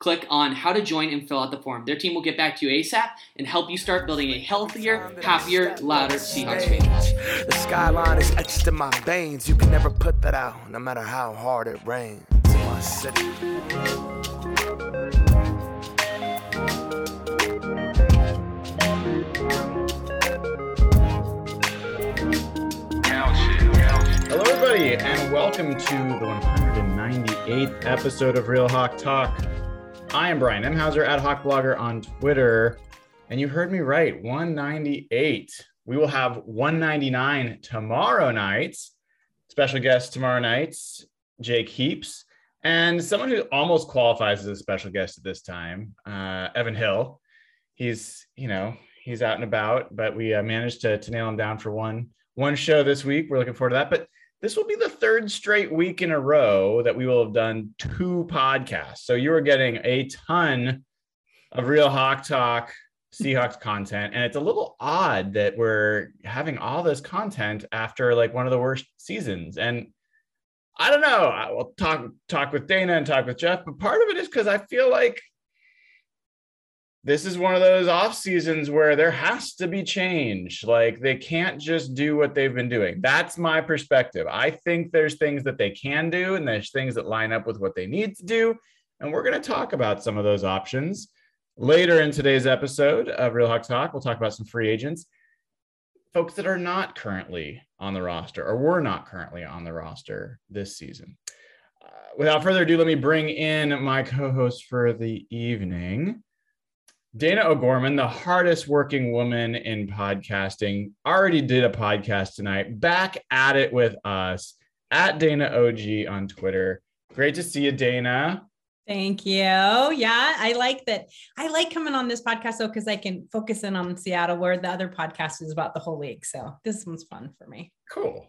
Click on how to join and fill out the form. Their team will get back to you ASAP and help you start building a healthier, happier, louder Seahawks fan. The skyline is etched in my veins. You can never put that out, no matter how hard it rains. My city. Hello, everybody, and welcome to the 198th episode of Real Hawk Talk. I am Brian M. Hauser at HawkBlogger on Twitter, and you heard me right, 198. We will have 199 tomorrow night. Special guest tomorrow night, Jake Heaps, and someone who almost qualifies as a special guest at this time, Evan Hill. He's out and about, but we managed to nail him down for one show this week. We're looking forward to that, but this will be the third straight week in a row that we will have done two podcasts. So you are getting a ton of Real Hawk Talk Seahawks content. And it's a little odd that we're having all this content after like one of the worst seasons. And I don't know, I will talk with Dana and talk with Jeff, but part of it is because I feel like this is one of those off seasons where there has to be change. Like they can't just do what they've been doing. That's my perspective. I think there's things that they can do and there's things that line up with what they need to do. And we're going to talk about some of those options later in today's episode of Real Hawk Talk. We'll talk about some free agents, folks that are not currently on the roster or were not currently on the roster this season. Without further ado, let me bring in my co-host for the evening, Dana O'Gorman, the hardest working woman in podcasting, already did a podcast tonight, back at it with us at Dana OG on Twitter. Great to see you, Dana. Thank you. Yeah, I like that. I like coming on this podcast though, because I can focus in on Seattle where the other podcast is about the whole week. So this one's fun for me. Cool.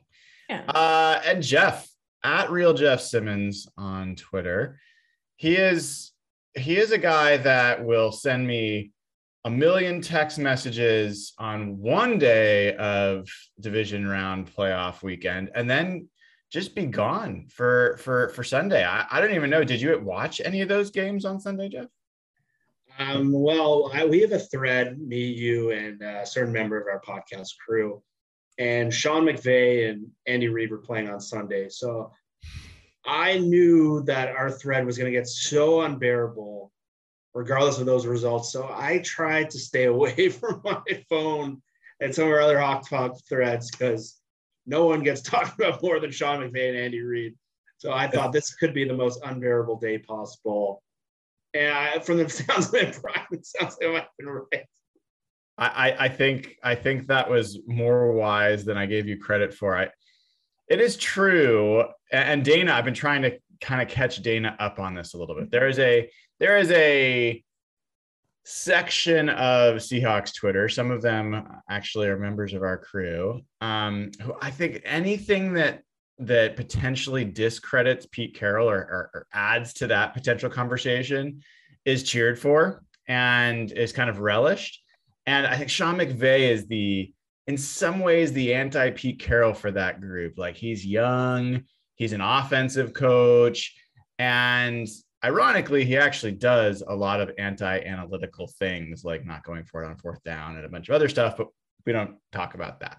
Yeah. And Jeff at Real Jeff Simmons on Twitter. He is a guy that will send me 1 million text messages on one day of division round playoff weekend and then just be gone for Sunday. I don't even know. Did you watch any of those games on Sunday, Jeff? We have a thread, me, you, and a certain member of our podcast crew. And Sean McVay and Andy Reid were playing on Sunday. So I knew that our thread was going to get so unbearable regardless of those results. So I tried to stay away from my phone and some of our other Hawk Talk threads because no one gets talked about more than Sean McVay and Andy Reid. So I thought this could be the most unbearable day possible. And from the sounds of it, Brian, it sounds like I might have been right. I think that was more wise than I gave you credit for. It is true. And Dana, I've been trying to kind of catch Dana up on this a little bit. There is a section of Seahawks Twitter. Some of them actually are members of our crew, who I think anything that potentially discredits Pete Carroll or adds to that potential conversation is cheered for and is kind of relished. And I think Sean McVay is in some ways, the anti-Pete Carroll for that group. Like, he's young, he's an offensive coach, and ironically, he actually does a lot of anti-analytical things, like not going for it on fourth down and a bunch of other stuff, but we don't talk about that.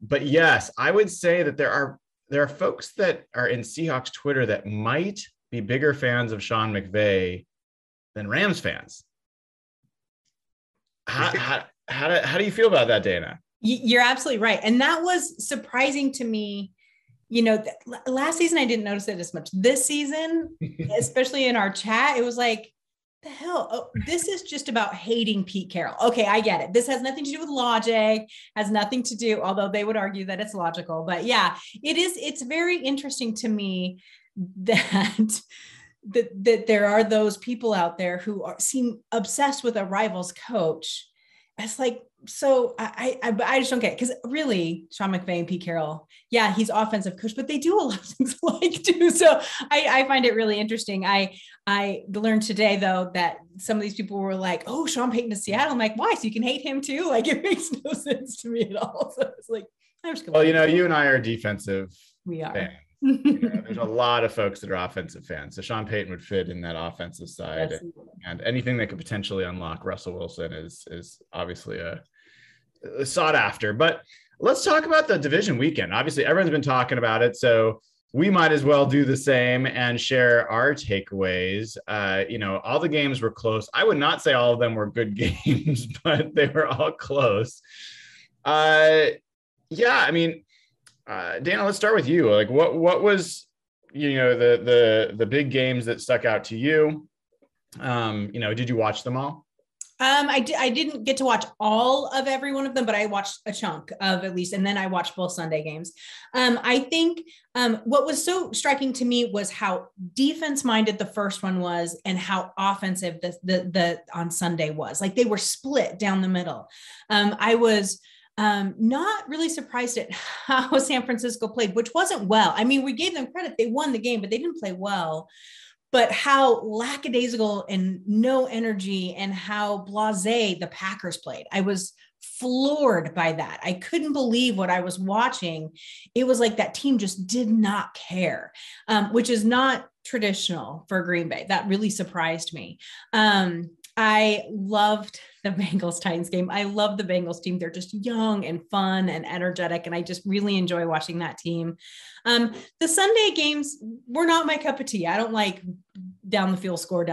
But yes, I would say that there are folks that are in Seahawks Twitter that might be bigger fans of Sean McVay than Rams fans. How do you feel about that, Dana? You're absolutely right. And that was surprising to me. You know, last season, I didn't notice it as much. This season, especially in our chat, it was like, the hell, this is just about hating Pete Carroll. Okay, I get it. This has nothing to do with logic, has nothing to do, although they would argue that it's logical. But yeah, it's very interesting to me that there are those people out there who seem obsessed with a rival's coach. It's like, so I just don't get it. Because really, Sean McVay and Pete Carroll, yeah, he's offensive coach, but they do a lot of things alike too. So I find it really interesting. I learned today, though, that some of these people were like, oh, Sean Payton is Seattle. I'm like, why? So you can hate him too? Like, it makes no sense to me at all. So it's like, I'm just going. Well, you and I are defensive. We are. Fans. You know, there's a lot of folks that are offensive fans. So Sean Payton would fit in that offensive side, and anything that could potentially unlock Russell Wilson is obviously a sought after. But let's talk about the division weekend. Obviously, everyone's been talking about it, so we might as well do the same and share our takeaways. You know, all the games were close. I would not say all of them were good games, but they were all close. Yeah, I mean, Dana, let's start with you. Like, what was, you know, the big games that stuck out to you? You know, did you watch them all? I didn't get to watch all of every one of them, but I watched a chunk of at least, and then I watched both Sunday games. I think what was so striking to me was how defense-minded the first one was, and how offensive the on Sunday was. Like, they were split down the middle. I was not really surprised at how San Francisco played, which wasn't well. I mean, we gave them credit. They won the game, but they didn't play well. But how lackadaisical and no energy, and how blasé the Packers played. I was floored by that. I couldn't believe what I was watching. It was like that team just did not care, which is not traditional for Green Bay. That really surprised me. I loved the Bengals-Titans game. I love the Bengals team. They're just young and fun and energetic, and I just really enjoy watching that team. The Sunday games were not my cup of tea. I don't like down the field score.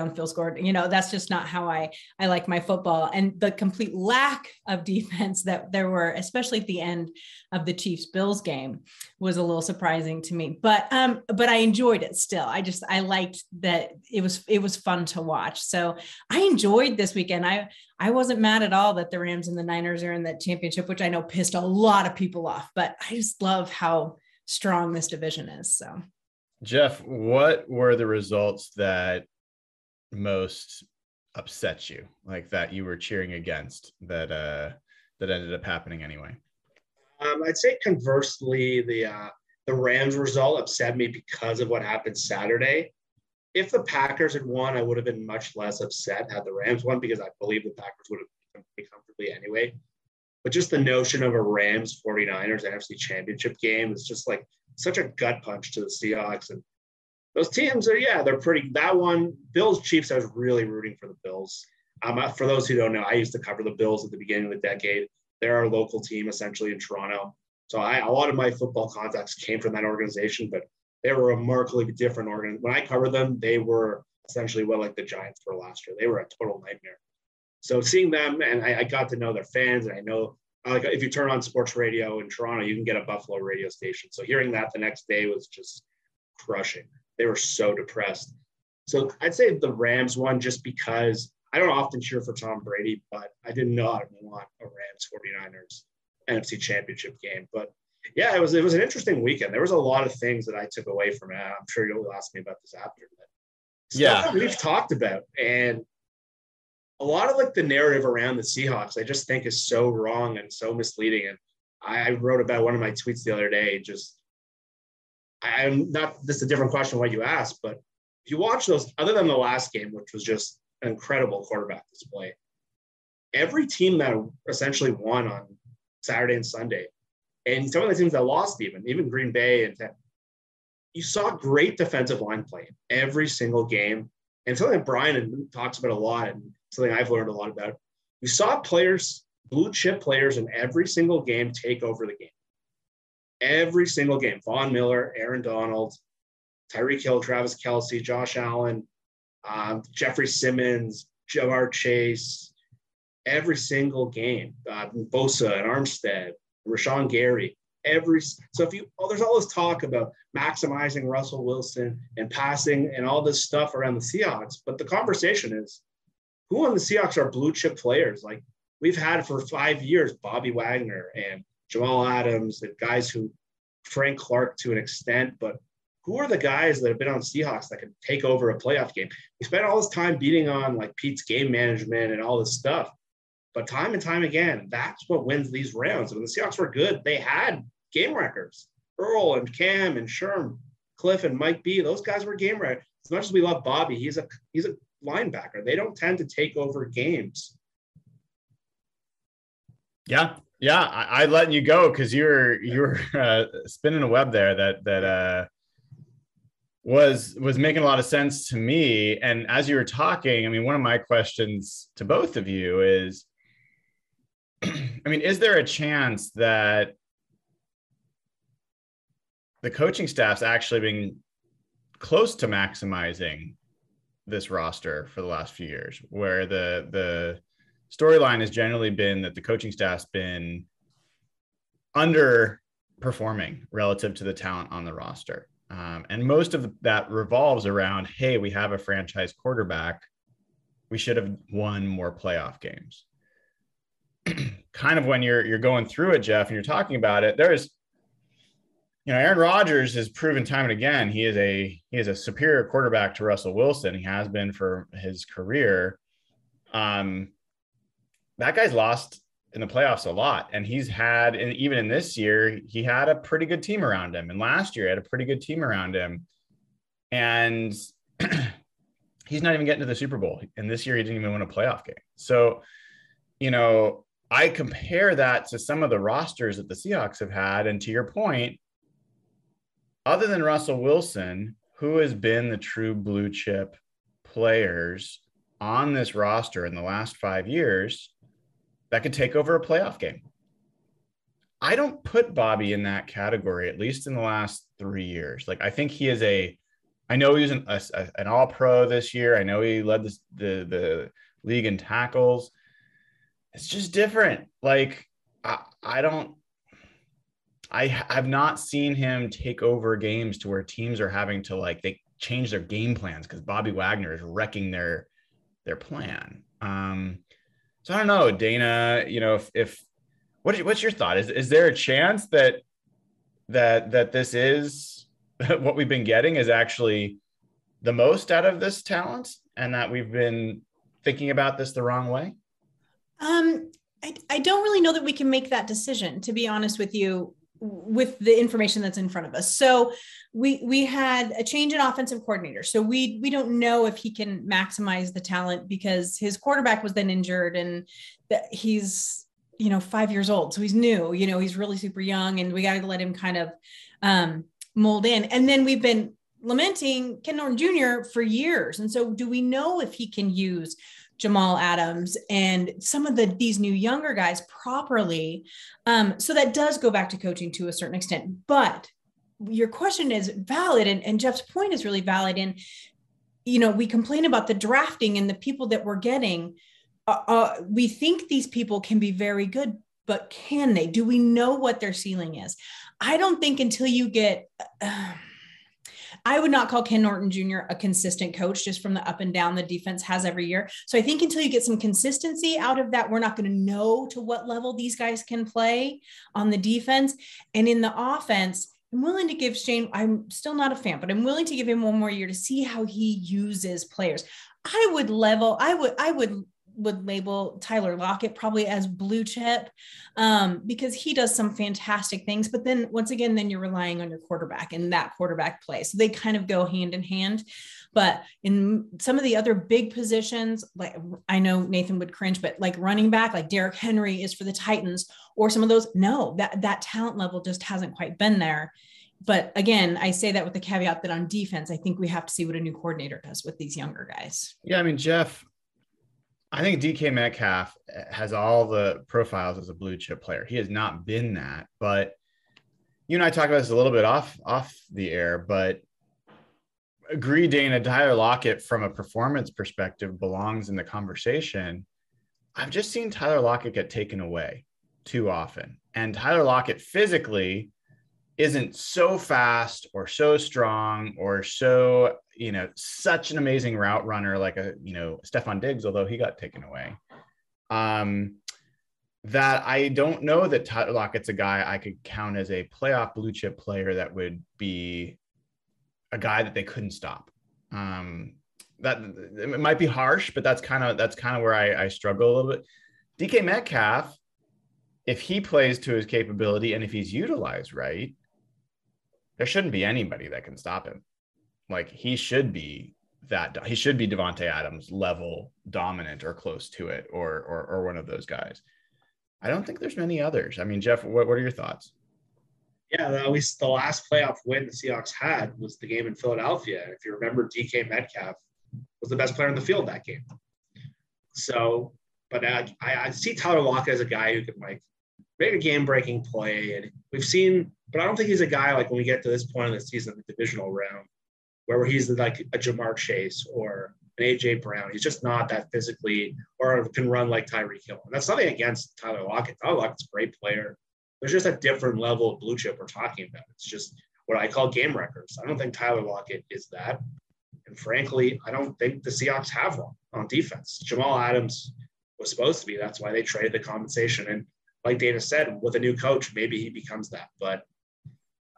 You know, that's just not how I like my football. And the complete lack of defense that there were, especially at the end of the Chiefs-Bills game, was a little surprising to me. But I enjoyed it still. I liked that it was fun to watch. So I enjoyed this weekend. I wasn't mad at all that the Rams and the Niners are in that championship, which I know pissed a lot of people off, but I just love how strong this division is. So, Jeff, what were the results that most upset you, like that you were cheering against that ended up happening anyway? I'd say conversely, the Rams result upset me because of what happened Saturday. If the Packers had won, I would have been much less upset had the Rams won, because I believe the Packers would have been comfortably anyway. But just the notion of a Rams 49ers NFC championship game is just like such a gut punch to the Seahawks. And those teams are, yeah, they're pretty. That one, Bills Chiefs, I was really rooting for the Bills. For those who don't know, I used to cover the Bills at the beginning of the decade. They're our local team essentially in Toronto. So a lot of my football contacts came from that organization, but they were a remarkably different organization. When I covered them, they were essentially like the Giants were last year. They were a total nightmare. So seeing them, and I got to know their fans, and I know, like, if you turn on sports radio in Toronto, you can get a Buffalo radio station. So hearing that the next day was just crushing. They were so depressed. So I'd say the Rams won just because I don't often cheer for Tom Brady, but I didn't know how to want a Rams 49ers NFC championship game. But yeah, it was an interesting weekend. There was a lot of things that I took away from it. I'm sure you'll ask me about this after. But yeah, stuff that we've talked about, and a lot of like the narrative around the Seahawks, I just think is so wrong and so misleading. And I wrote about one of my tweets the other day, this is a different question what you asked, but if you watch those, other than the last game, which was just an incredible quarterback display, every team that essentially won on Saturday and Sunday, and some of the teams that lost even Green Bay, and you saw great defensive line play in every single game. And something that Brian talks about a lot, and something I've learned a lot about, you saw players, blue chip players in every single game take over the game. Every single game, Von Miller, Aaron Donald, Tyreek Hill, Travis Kelce, Josh Allen, Jeffrey Simmons, Jamar Chase, every single game, Bosa and Armstead, Rashawn Gary, there's all this talk about maximizing Russell Wilson and passing and all this stuff around the Seahawks, but the conversation is who on the Seahawks are blue chip players? Like we've had for 5 years, Bobby Wagner and Jamal Adams, the guys who Frank Clark to an extent, but who are the guys that have been on Seahawks that can take over a playoff game? We spent all this time beating on like Pete's game management and all this stuff, but time and time again, that's what wins these rounds. When the Seahawks were good, they had game wreckers. Earl and Cam and Sherm, Cliff and Mike B, those guys were game wreckers. As much as we love Bobby, he's a linebacker. They don't tend to take over games. Yeah. Yeah, I let you go because you were spinning a web there that was making a lot of sense to me. And as you were talking, I mean, one of my questions to both of you is, I mean, is there a chance that the coaching staff's actually been close to maximizing this roster for the last few years, where the storyline has generally been that the coaching staff's been underperforming relative to the talent on the roster. And most of that revolves around, hey, we have a franchise quarterback. We should have won more playoff games. Kind of when you're going through it, Jeff, and you're talking about it, Aaron Rodgers has proven time and again, he is a superior quarterback to Russell Wilson. He has been for his career. That guy's lost in the playoffs a lot. And even in this year, he had a pretty good team around him. And last year, he had a pretty good team around him. And he's not even getting to the Super Bowl. And this year, he didn't even win a playoff game. So, I compare that to some of the rosters that the Seahawks have had. And to your point, other than Russell Wilson, who has been the true blue chip players on this roster in the last 5 years that could take over a playoff game? I don't put Bobby in that category, at least in the last 3 years. Like, I think I know he was an all-pro this year. I know he led the league in tackles. It's just different. Like, I have not seen him take over games to where teams are having to, like, they change their game plans because Bobby Wagner is wrecking their plan. So I don't know, Dana, what's your thought? Is there a chance that this is what we've been getting is actually the most out of this talent and that we've been thinking about this the wrong way? I don't really know that we can make that decision, to be honest with you, with the information that's in front of us. So we had a change in offensive coordinator. So we don't know if he can maximize the talent because his quarterback was then injured and he's, 5 years old. So he's new, he's really super young and we got to let him kind of mold in. And then we've been lamenting Ken Norton Jr. for years. And so do we know if he can use Jamal Adams and some of these new younger guys properly? So that does go back to coaching to a certain extent, but your question is valid. And Jeff's point is really valid. And, we complain about the drafting and the people that we're getting. We think these people can be very good, but can they? Do we know what their ceiling is? I don't think until you get I would not call Ken Norton Jr. a consistent coach just from the up and down the defense has every year. So I think until you get some consistency out of that, we're not going to know to what level these guys can play on the defense. And in the offense, I'm willing to give Shane, I'm still not a fan, but I'm willing to give him one more year to see how he uses players. I would label Tyler Lockett probably as blue chip because he does some fantastic things, but then once again, then you're relying on your quarterback and that quarterback play. So they kind of go hand in hand, but in some of the other big positions, like I know Nathan would cringe, but like running back, like Derrick Henry is for the Titans or some of those. No, that talent level just hasn't quite been there. But again, I say that with the caveat that on defense, I think we have to see what a new coordinator does with these younger guys. Yeah. I mean, Jeff, I think DK Metcalf has all the profiles as a blue chip player. He has not been that, but you and I talked about this a little bit off the air, but agree, Dana, Tyler Lockett from a performance perspective belongs in the conversation. I've just seen Tyler Lockett get taken away too often. And Tyler Lockett physically isn't so fast or so strong or so, you know, such an amazing route runner, like a, you know, Stephon Diggs, although he got taken away, that I don't know that Tyler Lockett's a guy I could count as a playoff blue chip player that would be a guy that they couldn't stop. That it might be harsh, but that's kind of where I struggle a little bit. DK Metcalf, if he plays to his capability and if he's utilized right, there shouldn't be anybody that can stop him. Like he should be Devontae Adams level dominant or close to it or one of those guys. I don't think there's many others. I mean, Jeff, what are your thoughts? Yeah, at least the last playoff win the Seahawks had was the game in Philadelphia. If you remember, DK Metcalf was the best player on the field that game. So, but I see Tyler Lockett as a guy who can like make a game-breaking play, and we've seen. But I don't think he's a guy like when we get to this point in the season, the divisional round, where he's like a Jamar Chase or an AJ Brown. He's just not that physically or can run like Tyreek Hill. And that's nothing against Tyler Lockett. Tyler Lockett's a great player. There's just a different level of blue chip we're talking about. It's just what I call game wreckers. I don't think Tyler Lockett is that. And frankly, I don't think the Seahawks have one on defense. Jamal Adams was supposed to be. That's why they traded the compensation. And like Dana said, with a new coach, maybe he becomes that. But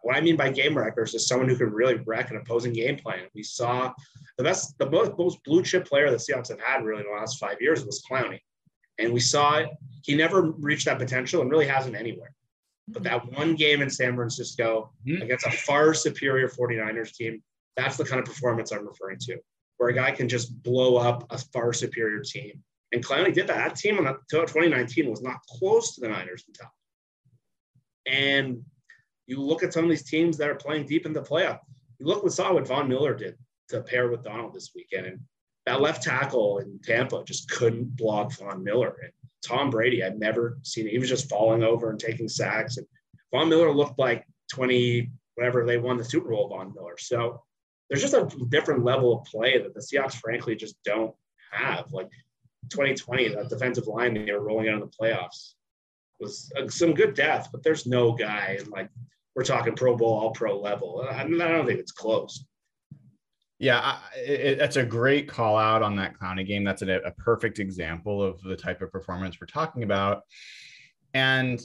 what I mean by game wreckers is someone who can really wreck an opposing game plan. We saw the most blue chip player the Seahawks have had really in the last 5 years was Clowney. And we saw it. He never reached that potential and really hasn't anywhere. But that one game in San Francisco against a far superior 49ers team, that's the kind of performance I'm referring to, where a guy can just blow up a far superior team. And Clowney did that. That team in 2019 was not close to the Niners in top. And you look at some of these teams that are playing deep in the playoff. You look and saw what Von Miller did to pair with Donald this weekend. And that left tackle in Tampa just couldn't block Von Miller. And Tom Brady, I've never seen it. He was just falling over and taking sacks. And Von Miller looked like 20, whatever, they won the Super Bowl, Von Miller. So there's just a different level of play that the Seahawks, frankly, just don't have. Like 2020, that defensive line they were rolling out in the playoffs was some good depth, but there's no guy like we're talking Pro Bowl, all pro level. I don't think it's close. Yeah, that's a great call out on that Clowney game. That's a perfect example of the type of performance we're talking about. And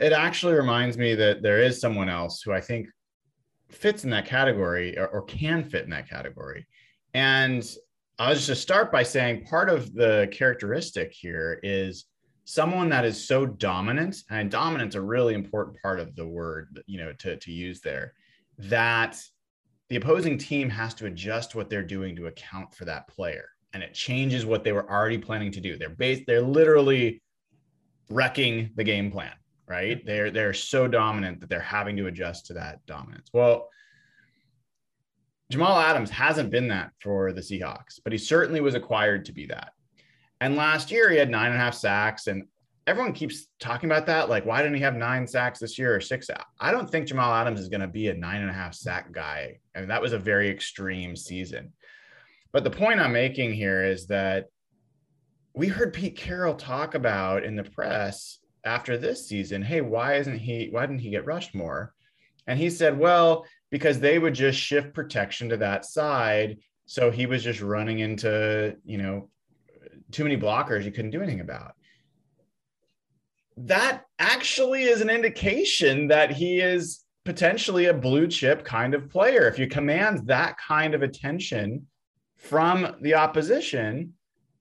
it actually reminds me that there is someone else who I think fits in that category or can fit in that category. And I'll just start by saying part of the characteristic here is someone that is so dominant, and dominant's a really important part of the word, you know, to use there, that the opposing team has to adjust what they're doing to account for that player. And it changes what they were already planning to do. They're literally wrecking the game plan, right? They're so dominant that they're having to adjust to that dominance. Well, Jamal Adams hasn't been that for the Seahawks, but he certainly was acquired to be that. And last year he had 9.5 sacks, and everyone keeps talking about that. Like, why didn't he have 9 sacks this year or 6? I don't think Jamal Adams is going to be a 9.5 sack guy. I mean, that was a very extreme season. But the point I'm making here is that we heard Pete Carroll talk about in the press after this season, hey, why didn't he get rushed more? And he said, well, because they would just shift protection to that side. So he was just running into, you know, too many blockers you couldn't do anything about. That actually is an indication that he is potentially a blue chip kind of player. If you command that kind of attention from the opposition,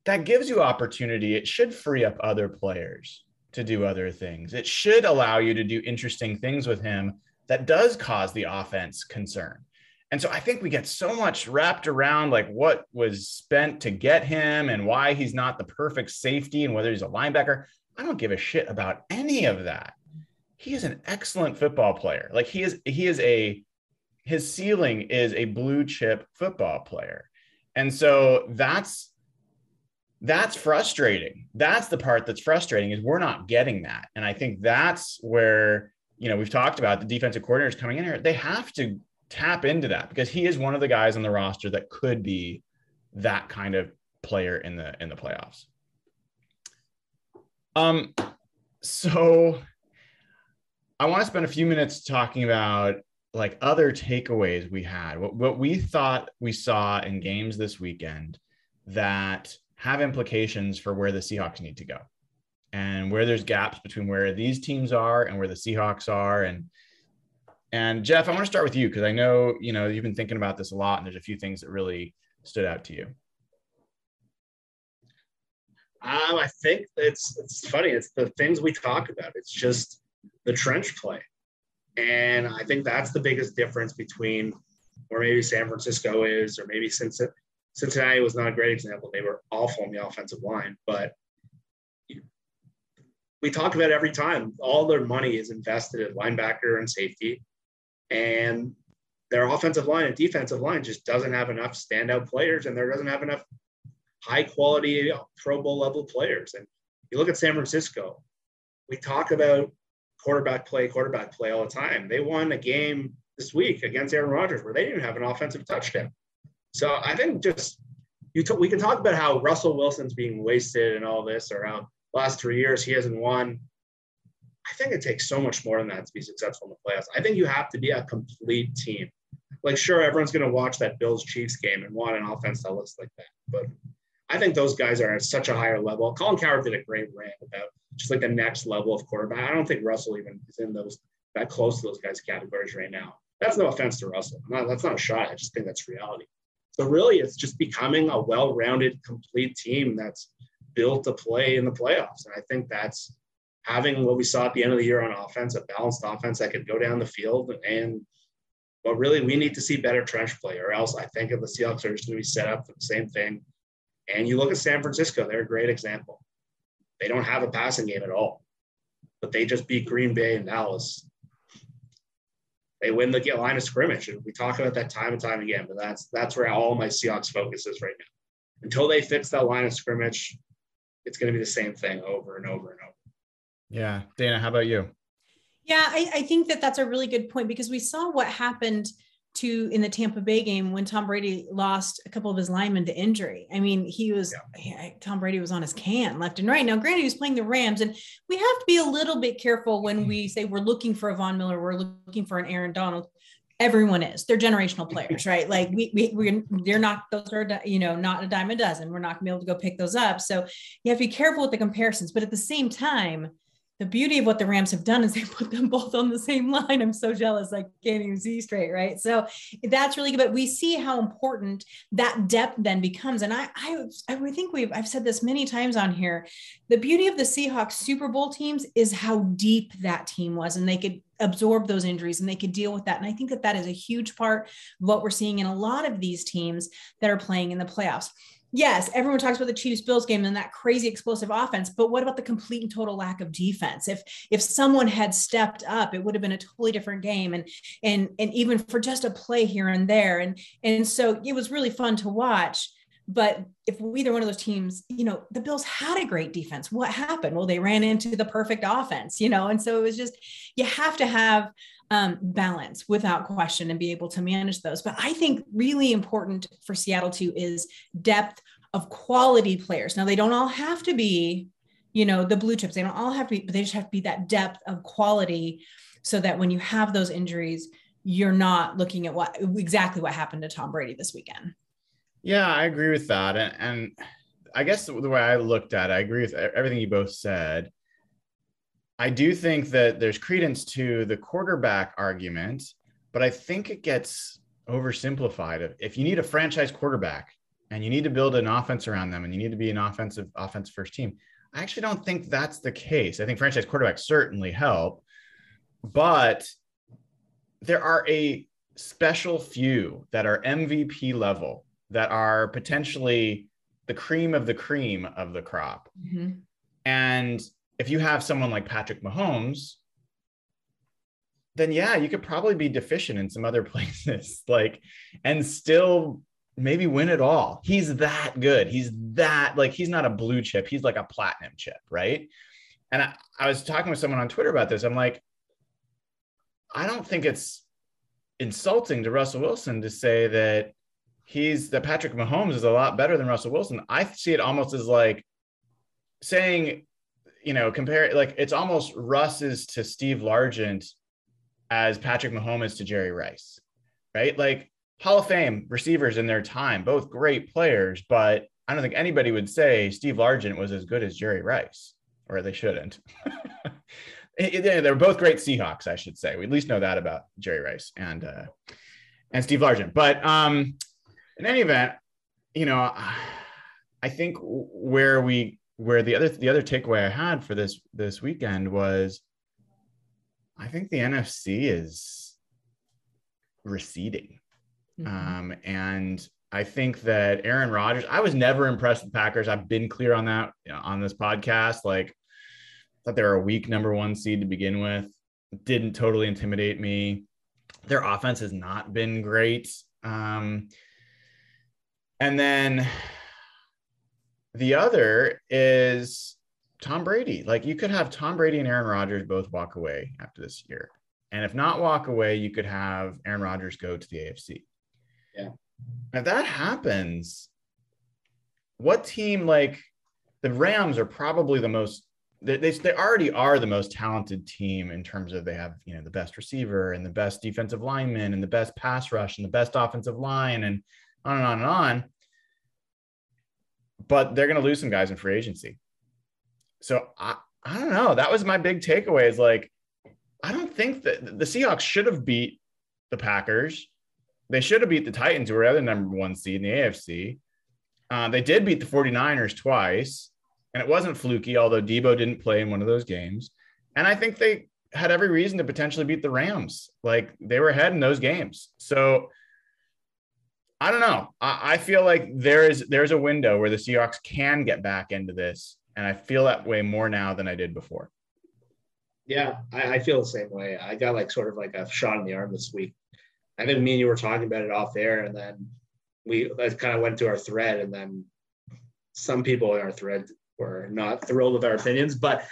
that gives you opportunity. It should free up other players to do other things. It should allow you to do interesting things with him that does cause the offense concern. And so I think we get so much wrapped around like what was spent to get him and why he's not the perfect safety and whether he's a linebacker. I don't give a shit about any of that. He is an excellent football player. Like his ceiling is a blue chip football player. And so that's frustrating. That's the part that's frustrating is we're not getting that. And I think that's where, you know, we've talked about the defensive coordinators coming in here. They have to tap into that because he is one of the guys on the roster that could be that kind of player in the playoffs. So I want to spend a few minutes talking about like other takeaways we had, what we thought we saw in games this weekend that have implications for where the Seahawks need to go and where there's gaps between where these teams are and where the Seahawks are. And Jeff, I want to start with you, because I know, you know, you've been thinking about this a lot and there's a few things that really stood out to you. I think it's funny. It's the things we talk about. It's just the trench play. And I think that's the biggest difference between where maybe San Francisco is, or maybe Cincinnati was not a great example. They were awful on the offensive line, but we talk about every time. All their money is invested at linebacker and safety, and their offensive line and defensive line just doesn't have enough standout players, and there doesn't have enough high-quality Pro Bowl-level players. And you look at San Francisco, we talk about quarterback play all the time. They won a game this week against Aaron Rodgers where they didn't have an offensive touchdown. So I think just we can talk about how Russell Wilson's being wasted and all this, or how last 3 years he hasn't won. I think it takes so much more than that to be successful in the playoffs. I think you have to be a complete team. Like, sure, everyone's going to watch that Bills-Chiefs game and want an offense that looks like that, but I think those guys are at such a higher level. Colin Cowherd did a great rant about just like the next level of quarterback. I don't think Russell even is in those that close to those guys' categories right now. That's no offense to Russell. That's not a shot. I just think that's reality. So really, it's just becoming a well-rounded, complete team that's built to play in the playoffs. And I think that's having what we saw at the end of the year on offense, a balanced offense that could go down the field. And but really, we need to see better trench play, or else I think if the Seahawks are just going to be set up for the same thing. And you look at San Francisco, they're a great example. They don't have a passing game at all, but they just beat Green Bay and Dallas. They win the line of scrimmage, and we talk about that time and time again, but that's where all my Seahawks focus is right now. Until they fix that line of scrimmage, it's going to be the same thing over and over and over. Yeah. Dana, how about you? Yeah, I think that's a really good point, because we saw what happened in the Tampa Bay game when Tom Brady lost a couple of his linemen to injury. I mean, Tom Brady was on his can left and right. Now, granted, he was playing the Rams, and we have to be a little bit careful when we say we're looking for a Von Miller, we're looking for an Aaron Donald. Everyone is. They're generational players, right? Like they're not, those are, you know, not a dime a dozen. We're not gonna be able to go pick those up. So you have to be careful with the comparisons, but at the same time, the beauty of what the Rams have done is they put them both on the same line. I'm so jealous. I can't even see straight, right? So that's really good. But we see how important that depth then becomes. And I think I've said this many times on here. The beauty of the Seahawks Super Bowl teams is how deep that team was, and they could absorb those injuries and they could deal with that. And I think that is a huge part of what we're seeing in a lot of these teams that are playing in the playoffs. Yes, everyone talks about the Chiefs-Bills game and that crazy explosive offense, but what about the complete and total lack of defense? If someone had stepped up, it would have been a totally different game, and even for just a play here and there. And so it was really fun to watch. But if either one of those teams, you know, the Bills had a great defense, what happened? Well, they ran into the perfect offense, you know? And so it was just, you have to have balance without question and be able to manage those. But I think really important for Seattle too is depth of quality players. Now, they don't all have to be, you know, the blue chips. They don't all have to be, but they just have to be that depth of quality so that when you have those injuries, you're not looking at what exactly what happened to Tom Brady this weekend. Yeah, I agree with that. And I guess the way I looked at it, I agree with everything you both said. I do think that there's credence to the quarterback argument, but I think it gets oversimplified. If you need a franchise quarterback and you need to build an offense around them and you need to be an offense first team, I actually don't think that's the case. I think franchise quarterbacks certainly help, but there are a special few that are MVP level, that are potentially the cream of the crop. Mm-hmm. And if you have someone like Patrick Mahomes, then yeah, you could probably be deficient in some other places, like, and still maybe win it all. He's that good. He's that, like, he's not a blue chip. He's like a platinum chip. Right. And I was talking with someone on Twitter about this. I'm like, I don't think it's insulting to Russell Wilson to say that that Patrick Mahomes is a lot better than Russell Wilson. I see it almost as like saying, compare, like, it's almost Russ's to Steve Largent as Patrick Mahomes to Jerry Rice, right? Like, Hall of Fame receivers in their time, both great players, but I don't think anybody would say Steve Largent was as good as Jerry Rice, or they shouldn't. They're both great Seahawks, I should say. We at least know that about Jerry Rice and Steve Largent. But in any event, I think the other takeaway I had for this weekend was, I think the NFC is receding. Mm-hmm. And I think that Aaron Rodgers, I was never impressed with Packers. I've been clear on that on this podcast. Like, I thought they were a weak #1 seed to begin with. It didn't totally intimidate me. Their offense has not been great. And then the other is Tom Brady. Like, you could have Tom Brady and Aaron Rodgers both walk away after this year. And if not walk away, you could have Aaron Rodgers go to the AFC. Yeah. And if that happens, what team, like, the Rams are probably the most, they already are the most talented team in terms of they have, the best receiver and the best defensive lineman and the best pass rush and the best offensive line and on and on and on. But they're going to lose some guys in free agency. So I don't know. That was my big takeaway, is like, I don't think that the Seahawks should have beat the Packers. They should have beat the Titans, who were the other #1 seed in the AFC. They did beat the 49ers twice, and it wasn't fluky, although Debo didn't play in one of those games. And I think they had every reason to potentially beat the Rams. Like, they were ahead in those games. So I don't know. I feel like there's a window where the Seahawks can get back into this, and I feel that way more now than I did before. Yeah, I feel the same way. I got sort of a shot in the arm this week. I think me and you were talking about it off air, and then we kind of went to our thread, and then some people in our thread were not thrilled with our opinions. But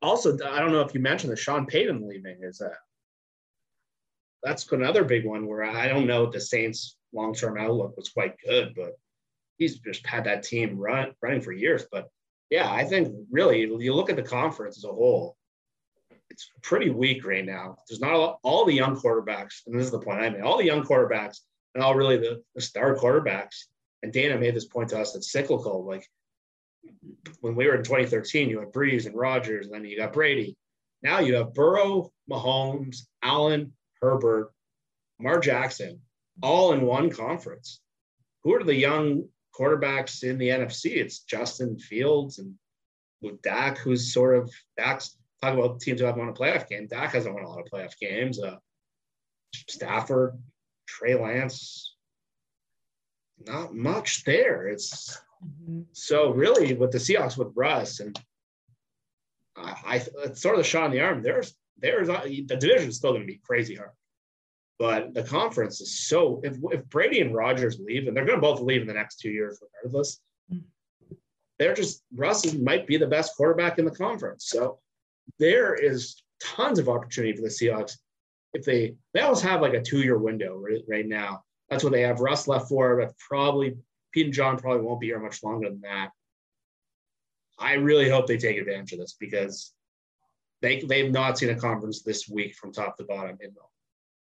also, I don't know if you mentioned that Sean Payton leaving that's another big one where I don't know if the Saints' long-term outlook was quite good, but he's just had that team running for years. But yeah, I think really you look at the conference as a whole, it's pretty weak right now. There's not all the young quarterbacks, and this is the point I made, all the young quarterbacks and all really the star quarterbacks. And Dana made this point to us that's cyclical. Like, when we were in 2013, you had Breeze and Rodgers, and then you got Brady. Now you have Burrow, Mahomes, Allen, Herbert, Lamar Jackson, all in one conference. Who are the young quarterbacks in the NFC? It's Justin Fields and with Dak, who's sort of Dak's. Talk about teams who haven't won a playoff game. Dak hasn't won a lot of playoff games. Stafford, Trey Lance, not much there. It's so really with the Seahawks with Russ, and it's sort of the shot in the arm. The division is still going to be crazy hard, but the conference is so. If Brady and Rodgers leave, and they're going to both leave in the next 2 years regardless, they're just Russ might be the best quarterback in the conference. So there is tons of opportunity for the Seahawks. If they always have a 2-year window right now. That's what they have Russ left for, but probably Pete and John probably won't be here much longer than that. I really hope they take advantage of this, because they've not seen a conference this week from top to bottom in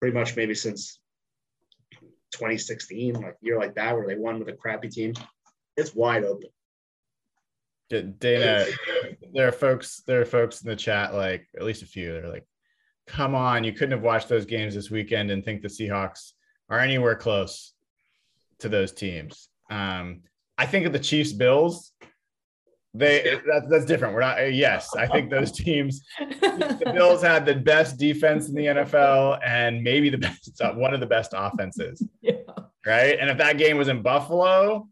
pretty much maybe since 2016, like a year like that where they won with a crappy team. It's wide open. Dana, there are folks in the chat, like at least a few, they're like, come on, you couldn't have watched those games this weekend and think the Seahawks are anywhere close to those teams. I think of the Chiefs, Bills, that's different. We're not, yes, I think those teams, the Bills had the best defense in the NFL and maybe the best, one of the best offenses. Yeah. Right. And if that game was in Buffalo,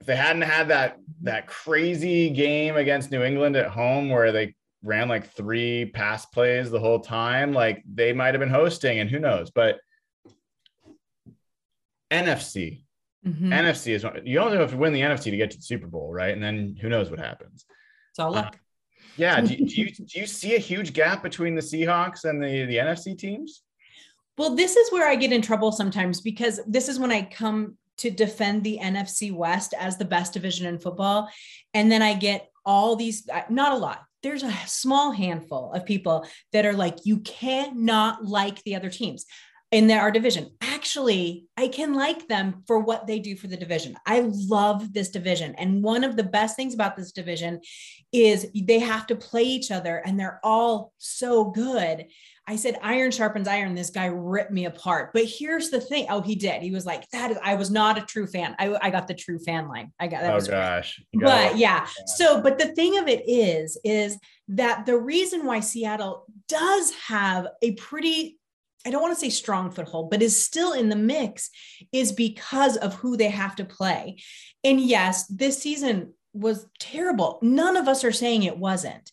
if they hadn't had that crazy game against New England at home where they ran like 3 pass plays the whole time, like they might have been hosting, and who knows. But NFC, mm-hmm. NFC is one, you only have to win the NFC to get to the Super Bowl, right? And then who knows what happens. It's all luck. Yeah. Do you see a huge gap between the Seahawks and the NFC teams? Well, this is where I get in trouble sometimes, because this is when I come to defend the NFC West as the best division in football. And then I get all these, not a lot, there's a small handful of people that are like, you cannot like the other teams in our division. Actually, I can like them for what they do for the division. I love this division. And one of the best things about this division is they have to play each other and they're all so good. I said, iron sharpens iron. This guy ripped me apart. But here's the thing. Oh, he did. He was like, I was not a true fan. I got the true fan line. I got that. Oh, gosh. But yeah. So, but the thing of it is that the reason why Seattle does have a pretty, I don't want to say strong foothold, but is still in the mix, is because of who they have to play. And yes, this season was terrible. None of us are saying it wasn't,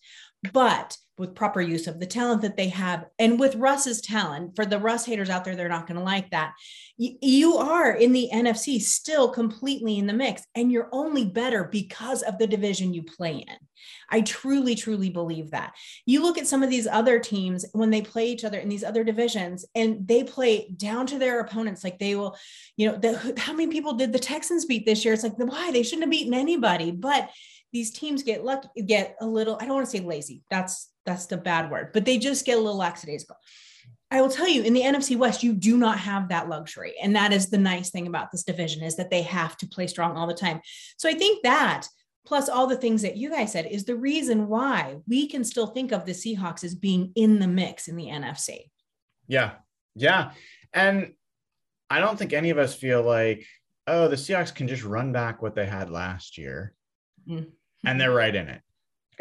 but with proper use of the talent that they have, and with Russ's talent, for the Russ haters out there, they're not going to like that. You are in the NFC still completely in the mix, and you're only better because of the division you play in. I truly, truly believe that. You look at some of these other teams when they play each other in these other divisions, and they play down to their opponents. Like they will, you know, how many people did the Texans beat this year? It's like, why? They shouldn't have beaten anybody. But these teams get lucky, get a little, I don't want to say lazy. That's the bad word, but they just get a little lackadaisical. I will tell you, in the NFC West, you do not have that luxury. And that is the nice thing about this division, is that they have to play strong all the time. So I think that, plus all the things that you guys said, is the reason why we can still think of the Seahawks as being in the mix in the NFC. Yeah. Yeah. And I don't think any of us feel like, oh, the Seahawks can just run back what they had last year. Mm-hmm. And they're right in it.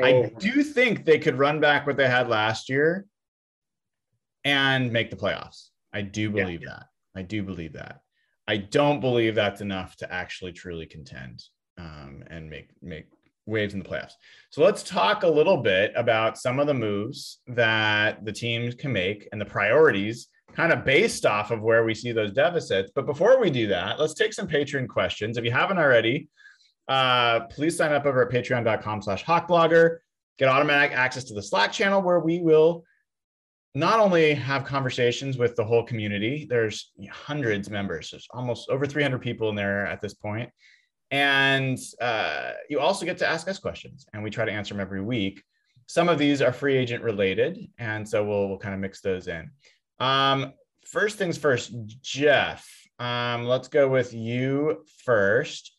Oh. I do think they could run back what they had last year and make the playoffs. I do believe that. I do believe that. I don't believe that's enough to actually truly contend and make waves in the playoffs. So let's talk a little bit about some of the moves that the teams can make and the priorities kind of based off of where we see those deficits. But before we do that, let's take some Patreon questions. If you haven't already, please sign up over at patreon.com/hawkblogger, get automatic access to the Slack channel where we will not only have conversations with the whole community, there's hundreds of members, there's almost over 300 people in there at this point. And you also get to ask us questions, and we try to answer them every week. Some of these are free agent related, and so we'll kind of mix those in. First things first, Jeff, let's go with you first.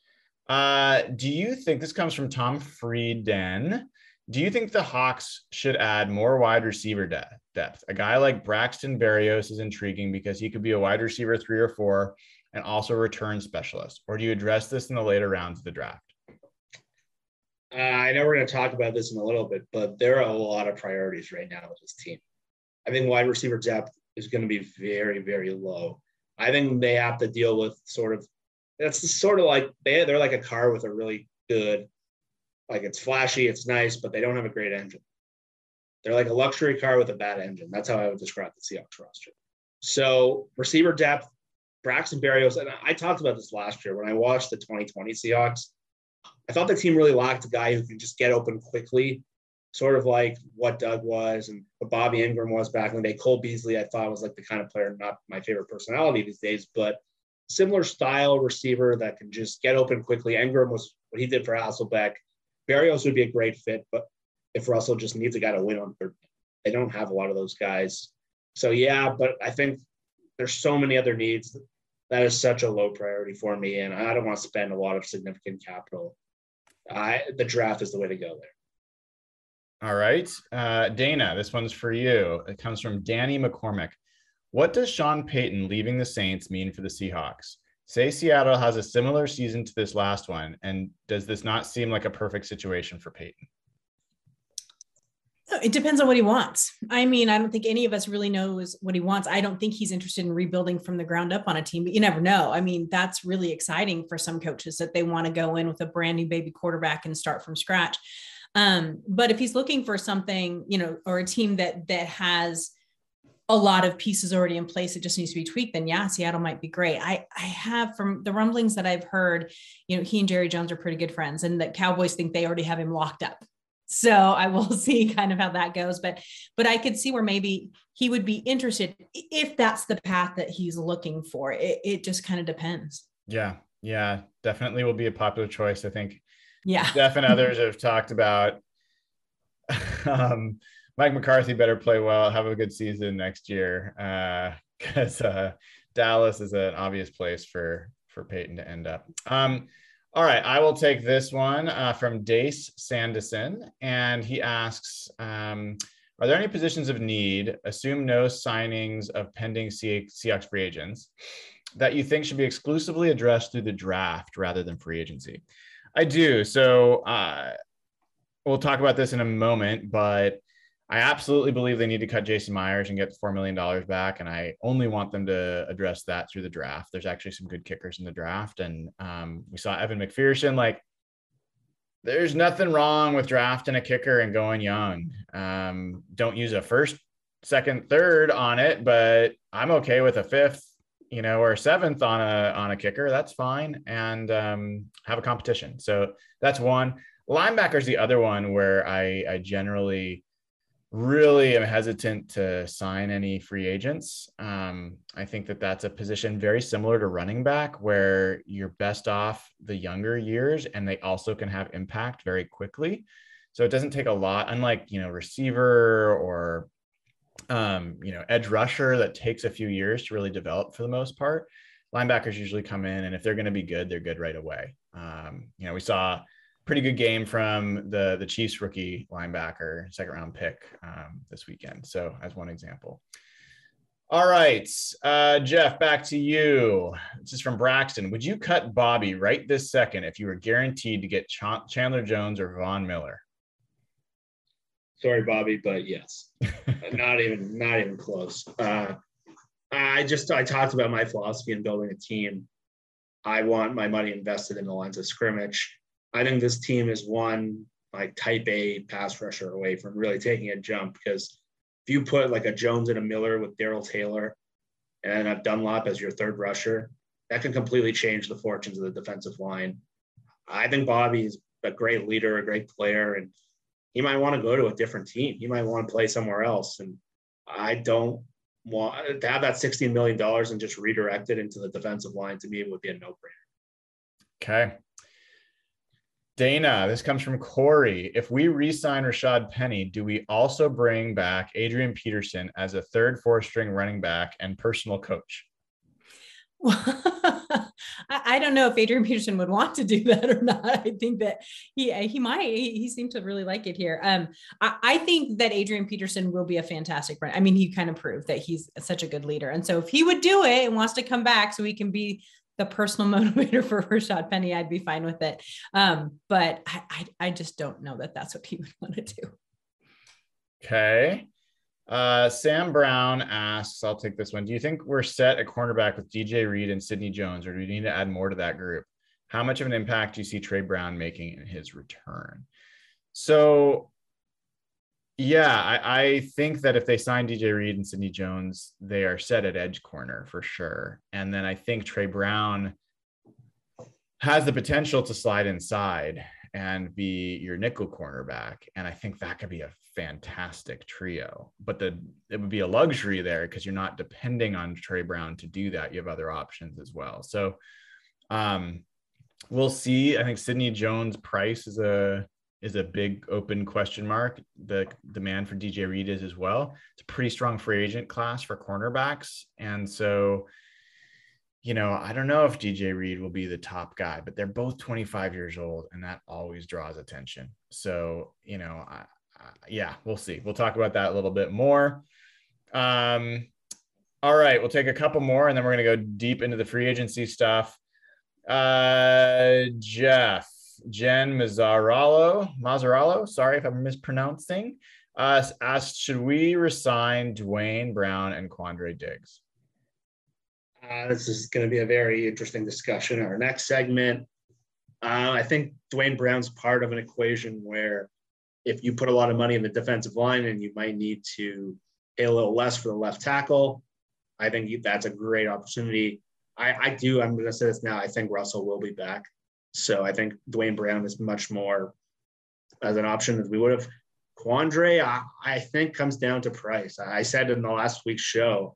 Do you think, this comes from Tom Frieden, do you think the Hawks should add more wide receiver depth? A guy like Braxton Berrios is intriguing because he could be a wide receiver 3 or 4 and also a return specialist. Or do you address this in the later rounds of the draft? I know we're going to talk about this in a little bit, but there are a lot of priorities right now with this team. I think wide receiver depth is going to be very, very low. I think they have to deal with they're like a car with a really good, like it's flashy, it's nice, but they don't have a great engine. They're like a luxury car with a bad engine. That's how I would describe the Seahawks roster. So receiver depth, Braxton Berrios, and I talked about this last year when I watched the 2020 Seahawks. I thought the team really lacked a guy who could just get open quickly, sort of like what Doug was and what Bobby Ingram was back in the day. Cole Beasley, I thought, was like the kind of player, not my favorite personality these days, but similar style receiver that can just get open quickly. Ingram was what he did for Hasselbeck. Berrios would be a great fit, but if Russell just needs a guy to win on third, they don't have a lot of those guys. So yeah, but I think there's so many other needs. That is such a low priority for me, and I don't want to spend a lot of significant capital. The draft is the way to go there. All right. Dana, this one's for you. It comes from Danny McCormick. What does Sean Payton leaving the Saints mean for the Seahawks? Say Seattle has a similar season to this last one, and does this not seem like a perfect situation for Payton? It depends on what he wants. I mean, I don't think any of us really knows what he wants. I don't think he's interested in rebuilding from the ground up on a team, but you never know. I mean, that's really exciting for some coaches that they want to go in with a brand new baby quarterback and start from scratch. But if he's looking for something, you know, or a team that has a lot of pieces already in place, it just needs to be tweaked, then yeah, Seattle might be great. I have, from the rumblings that I've heard, you know, he and Jerry Jones are pretty good friends, and that Cowboys think they already have him locked up. So I will see kind of how that goes, but I could see where maybe he would be interested if that's the path that he's looking for. It just kind of depends. Yeah. Definitely will be a popular choice. I think Jeff and others have talked about Mike McCarthy better play well, have a good season next year. Cause Dallas is an obvious place for Peyton to end up. All right, I will take this one from Dace Sanderson, and he asks, are there any positions of need, assume no signings of pending Seahawks free agents, that you think should be exclusively addressed through the draft rather than free agency? I do. So we'll talk about this in a moment, but I absolutely believe they need to cut Jason Myers and get $4 million back, and I only want them to address that through the draft. There's actually some good kickers in the draft, and we saw Evan McPherson. Like, there's nothing wrong with drafting a kicker and going young. Don't use a first, second, third on it, but I'm okay with a fifth, you know, or seventh on a kicker. That's fine, and have a competition. So that's one. Linebacker's the other one where I generally really am hesitant to sign any free agents. I think that's a position very similar to running back, where you're best off the younger years, and they also can have impact very quickly. So it doesn't take a lot, unlike, you know, receiver or, you know, edge rusher that takes a few years to really develop for the most part. Linebackers usually come in, and if they're going to be good, they're good right away. You know, we saw pretty good game from the Chiefs rookie linebacker, second round pick this weekend. So as one example. All right, Jeff, back to you. This is from Braxton. Would you cut Bobby right this second if you were guaranteed to get Chandler Jones or Von Miller? Sorry, Bobby, but yes. not even close. I talked about my philosophy in building a team. I want my money invested in the lines of scrimmage. I think this team is one, like, type A pass rusher away from really taking a jump, because if you put like a Jones and a Miller with Darryl Taylor and a Dunlap as your third rusher, that can completely change the fortunes of the defensive line. I think Bobby is a great leader, a great player, and he might want to go to a different team. He might want to play somewhere else. And I don't want to have that $16 million and just redirect it into the defensive line. To me, it would be a no-brainer. Okay. Dana, this comes from Corey. If we re-sign Rashad Penny, do we also bring back Adrian Peterson as a third, fourth-string running back and personal coach? Well, I don't know if Adrian Peterson would want to do that or not. I think that he might. He seemed to really like it here. I think that Adrian Peterson will be a fantastic runner. I mean, he kind of proved that he's such a good leader. And so if he would do it and wants to come back so he can be the personal motivator for Rashad Penny, I'd be fine with it. But I just don't know that that's what he would want to do. Okay. Sam Brown asks, I'll take this one. Do you think we're set at cornerback with DJ Reed and Sidney Jones, or do we need to add more to that group? How much of an impact do you see Trey Brown making in his return? So yeah, I think that if they sign DJ Reed and Sidney Jones, they are set at edge corner for sure. And then I think Trey Brown has the potential to slide inside and be your nickel cornerback. And I think that could be a fantastic trio, but it would be a luxury there, because you're not depending on Trey Brown to do that. You have other options as well. So we'll see. I think Sidney Jones' price is a is a big open question mark. The demand for DJ Reed is as well. It's a pretty strong free agent class for cornerbacks. And so, you know, I don't know if DJ Reed will be the top guy, but they're both 25 years old, and that always draws attention. So, you know, yeah, we'll see. We'll talk about that a little bit more. All right, we'll take a couple more, and then we're going to go deep into the free agency stuff. Jeff, Jen Mazzarallo, sorry if I'm mispronouncing, asked, should we resign Dwayne Brown and Quandre Diggs? This is going to be a very interesting discussion. Our next segment, I think Dwayne Brown's part of an equation where if you put a lot of money in the defensive line and you might need to pay a little less for the left tackle, I think that's a great opportunity. I'm going to say this now, I think Russell will be back. So I think Dwayne Brown is much more as an option as we would have. Quandre, I think, comes down to price. I said in the last week's show,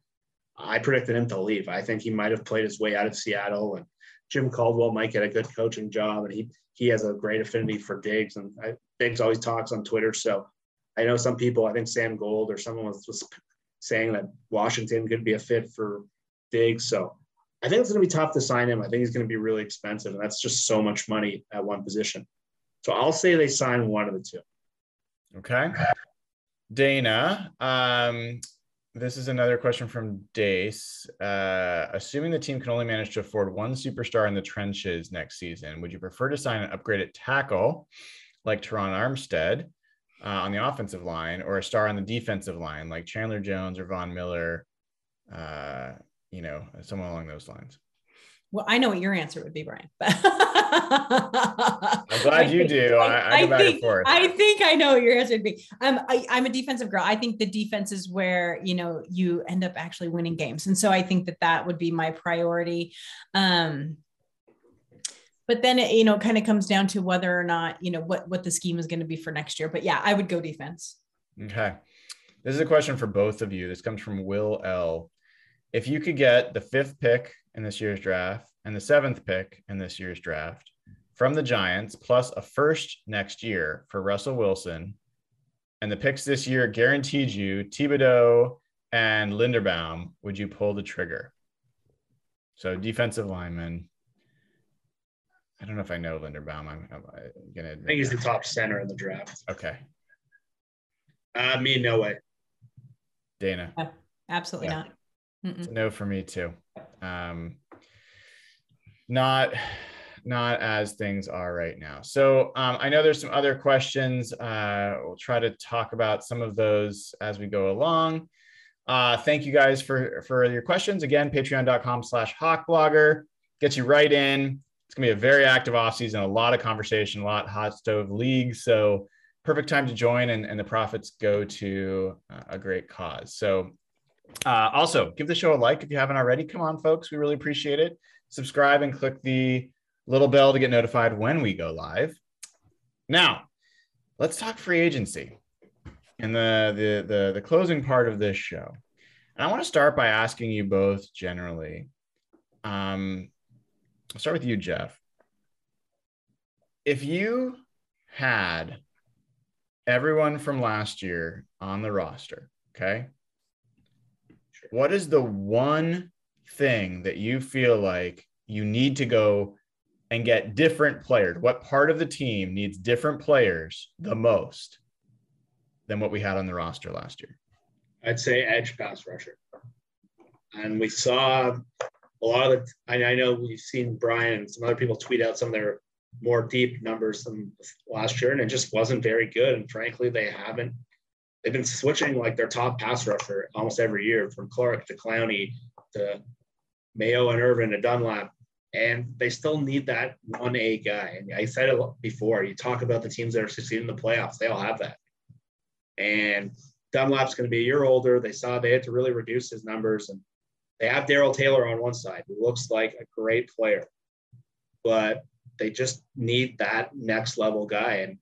I predicted him to leave. I think he might have played his way out of Seattle, and Jim Caldwell might get a good coaching job, and he has a great affinity for Diggs, and Diggs always talks on Twitter. So I know some people, I think Sam Gold or someone was saying that Washington could be a fit for Diggs. So I think it's going to be tough to sign him. I think he's going to be really expensive, and that's just so much money at one position. So I'll say they sign one of the two. Okay. Dana, this is another question from Dace. Assuming the team can only manage to afford one superstar in the trenches next season, would you prefer to sign an upgraded tackle like Teron Armstead on the offensive line, or a star on the defensive line like Chandler Jones or Von Miller? You know, someone along those lines. Well, I know what your answer would be, Brian. I'm glad you do. I go back and forth. I think I know what your answer would be. I'm a defensive girl. I think the defense is where, you know, you end up actually winning games. And so I think that would be my priority. But then it, you know, kind of comes down to whether or not, you know, what the scheme is going to be for next year. But yeah, I would go defense. Okay. This is a question for both of you. This comes from Will L. If you could get the 5th pick in this year's draft and the 7th pick in this year's draft from the Giants, plus a 1st next year for Russell Wilson, and the picks this year guaranteed you Thibodeau and Linderbaum, would you pull the trigger? So defensive lineman. I don't know if I know Linderbaum. I'm going to admit. I think he's the top center in the draft. Okay. Me, no way. Dana. Yeah, absolutely not. It's a no for me too. Not as things are right now. So I know there's some other questions. We'll try to talk about some of those as we go along. Thank you guys for your questions. Again, patreon.com/hawkblogger gets you right in. It's gonna be a very active offseason, a lot of conversation, a lot hot stove league. So perfect time to join, and the profits go to a great cause. So also give the show a like if you haven't already. Come on, folks, we really appreciate it. Subscribe and click the little bell to get notified when we go live. Now let's talk free agency and the closing part of this show, and I want to start by asking you both generally. I'll start with you, Jeff. If you had everyone from last year on the roster, okay, what is the one thing that you feel like you need to go and get different players? What part of the team needs different players the most than what we had on the roster last year? I'd say edge pass rusher. And we saw a lot of the, I know we've seen Brian and some other people tweet out some of their more deep numbers than last year, and it just wasn't very good. And frankly, they've been switching like their top pass rusher almost every year, from Clark to Clowney to Mayo and Irvin to Dunlap. And they still need that 1A guy. And I said it before, you talk about the teams that are succeeding in the playoffs, they all have that. And Dunlap's going to be a year older. They saw they had to really reduce his numbers. And they have Darryl Taylor on one side, who looks like a great player. But they just need that next level guy. And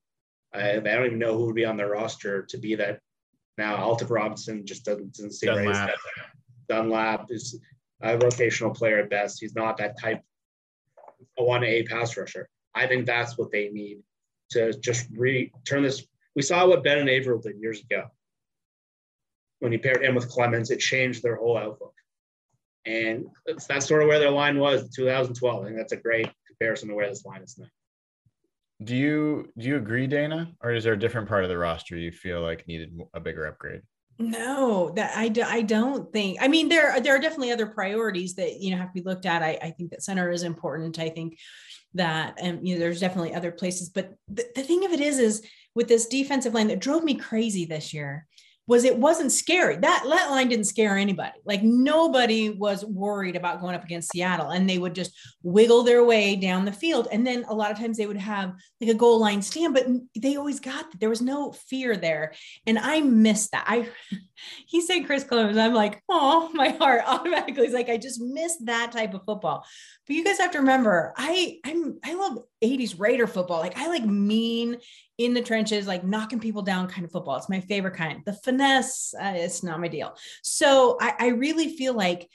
I don't even know who would be on their roster to be that. Now, Alton Robinson just doesn't seem right. Dunlap is a rotational player at best. He's not that type of 1A pass rusher. I think that's what they need to just turn this. We saw what Ben and Averill did years ago. When he paired him with Clemens, it changed their whole outlook. And that's sort of where their line was in 2012. I think that's a great comparison to where this line is now. Do you agree, Dana? Or is there a different part of the roster you feel like needed a bigger upgrade? No, that I don't think. I mean, there are definitely other priorities that, you know, have to be looked at. I think that center is important. I think that, you know, there's definitely other places. But the thing of it is with this defensive line that drove me crazy this year was it wasn't scary. That line didn't scare anybody. Like, nobody was worried about going up against Seattle, and they would just wiggle their way down the field. And then a lot of times they would have like a goal line stand, but they always got that. There was no fear there. And I missed that. He said Chris Clemens. I'm like, oh, my heart automatically is like, I just missed that type of football. But you guys have to remember, I love 80s Raider football. Like, I like mean in the trenches, like knocking people down kind of football. It's my favorite kind. The finesse, it's not my deal. So I really feel like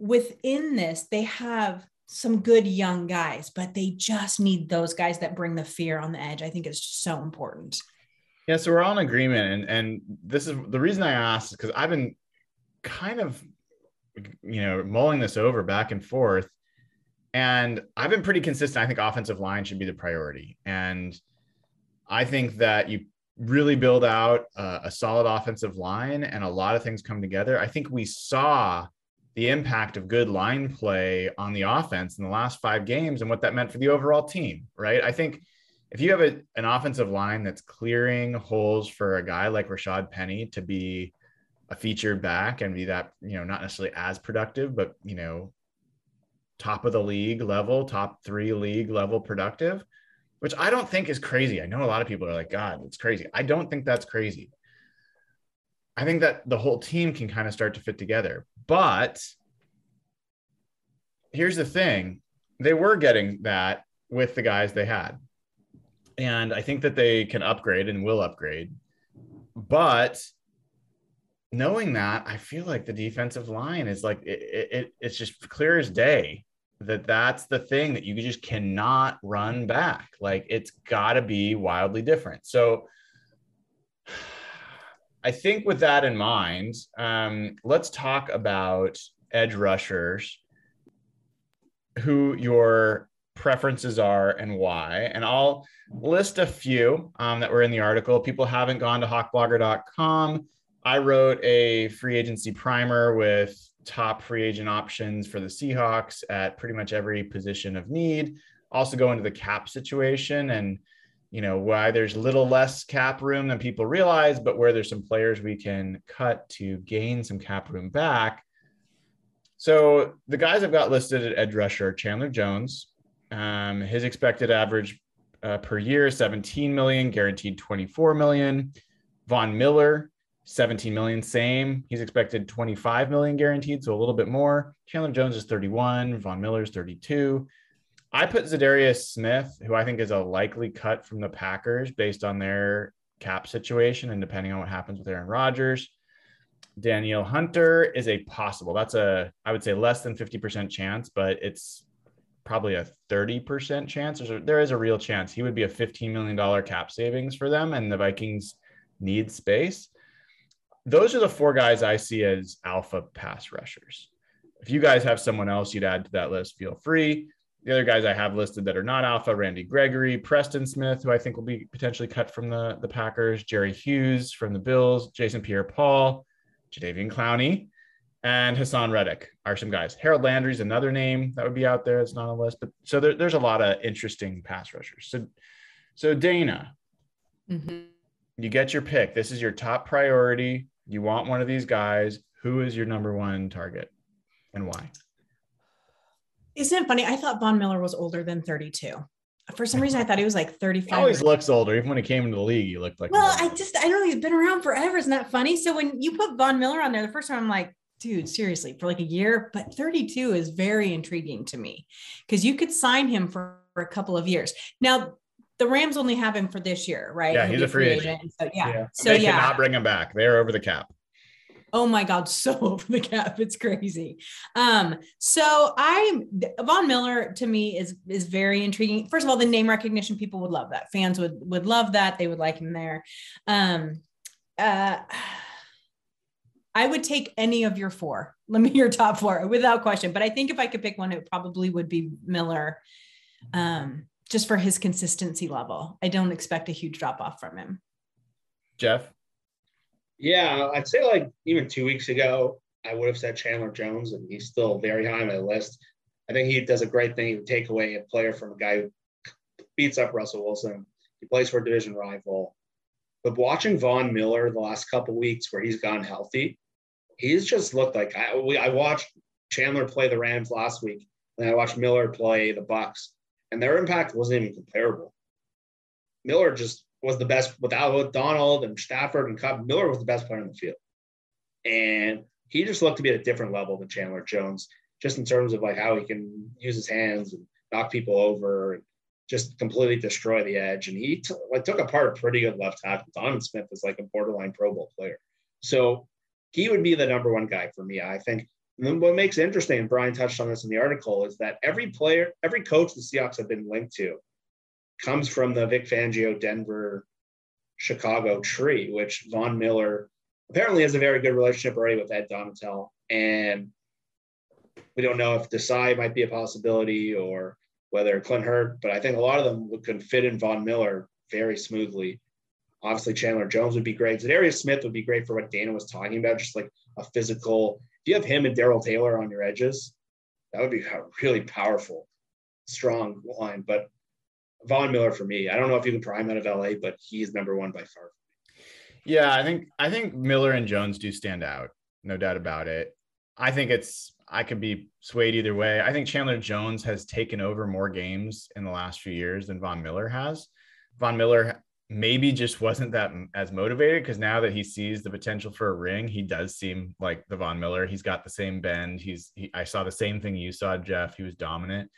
within this, they have some good young guys, but they just need those guys that bring the fear on the edge. I think it's just so important. Yeah, so we're all in agreement. And this is the reason I asked, is because I've been kind of, you know, mulling this over back and forth. And I've been pretty consistent. I think offensive line should be the priority. And I think that you really build out a solid offensive line and a lot of things come together. I think we saw the impact of good line play on the offense in the last 5 games and what that meant for the overall team, right? I think if you have an offensive line that's clearing holes for a guy like Rashad Penny to be a featured back and be that, you know, not necessarily as productive, but, you know, top of the league level, top 3 league level productive, which I don't think is crazy. I know a lot of people are like, God, it's crazy. I don't think that's crazy. I think that the whole team can kind of start to fit together. But here's the thing. They were getting that with the guys they had. And I think that they can upgrade and will upgrade. But knowing that, I feel like the defensive line is like, it's just clear as day. That's the thing that you just cannot run back. Like, it's got to be wildly different. So I think with that in mind, let's talk about edge rushers, who your preferences are and why. And I'll list a few that were in the article. People haven't gone to hawkblogger.com. I wrote a free agency primer with top free agent options for the Seahawks at pretty much every position of need. Also go into the cap situation and, you know, why there's little less cap room than people realize, but where there's some players we can cut to gain some cap room back. So the guys I've got listed at edge rusher are Chandler Jones. His expected average per year, $17 million, guaranteed $24 million. Von Miller, $17 million, same. He's expected $25 million guaranteed, so a little bit more. Chandler Jones is 31. Von Miller's 32. I put Zadarius Smith, who I think is a likely cut from the Packers based on their cap situation and depending on what happens with Aaron Rodgers. Danielle Hunter is a possible. That's a, I would say, less than 50% chance, but it's probably a 30% chance. There is a real chance. He would be a $15 million cap savings for them, and the Vikings need space. Those are the 4 guys I see as alpha pass rushers. If you guys have someone else you'd add to that list, feel free. The other guys I have listed that are not alpha, Randy Gregory, Preston Smith, who I think will be potentially cut from the Packers, Jerry Hughes from the Bills, Jason Pierre-Paul, Jadeveon Clowney, and Hassan Reddick are some guys. Harold Landry's another name that would be out there. It's not on the list. But so there's a lot of interesting pass rushers. So Dana, You get your pick. This is your top priority. You want one of these guys. Who is your number one target and why? Isn't it funny? I thought Von Miller was older than 32. For some reason, I thought he was like 35. He always looks older. Even when he came into the league, he looked like. Well, I don't know. He's been around forever. Isn't that funny? So when you put Von Miller on there, the first time I'm like, dude, seriously, for like a year, but 32 is very intriguing to me because you could sign him for a couple of years. Now, the Rams only have him for this year, right? Yeah, he's a free agent. So, yeah. So, they cannot bring him back. They're over the cap. oh my God, so over the cap. It's crazy. Von Miller to me is very intriguing. First of all, the name recognition, people would love that. Fans would love that. They would like him there. I would take any of your four. Let me hear top four without question. But I think if I could pick one, it probably would be Miller, just for his consistency level. I don't expect a huge drop off from him. Jeff? Yeah, I'd say like even 2 weeks ago, I would have said Chandler Jones, and he's still very high on my list. I think he does a great thing. He would take away a player from a guy who beats up Russell Wilson. He plays for a division rival. But watching Von Miller the last couple of weeks where he's gone healthy, he's just looked like I watched Chandler play the Rams last week, and I watched Miller play the Bucs, and their impact wasn't even comparable. Miller just was the best without Donald and Stafford and Cobb. Miller was the best player on the field, and he just looked to be at a different level than Chandler Jones, just in terms of like how he can use his hands and knock people over and just completely destroy the edge. And he took apart a pretty good left tackle. Donovan Smith is like a borderline Pro Bowl player. So he would be the number one guy for me, I think. And then what makes it interesting, and Brian touched on this in the article, is that every coach the Seahawks have been linked to comes from the Vic Fangio, Denver, Chicago tree, which Von Miller apparently has a very good relationship already with Ed Donatel. And we don't know if Desai might be a possibility or whether Clint Hurt, but I think a lot of them could fit in Von Miller very smoothly. Obviously, Chandler Jones would be great. Zadarius Smith would be great for what Dana was talking about, just like a physical. If you have him and Darryl Taylor on your edges, that would be a really powerful, strong line. But Von Miller for me, I don't know if you can pry him out of LA, but he's number one by far. Yeah, I think Miller and Jones do stand out, no doubt about it. I could be swayed either way. I think Chandler Jones has taken over more games in the last few years than Von Miller has. Von Miller maybe just wasn't that as motivated, because now that he sees the potential for a ring, he does seem like the Von Miller. He's got the same bend. I saw the same thing you saw, Jeff. He was dominant.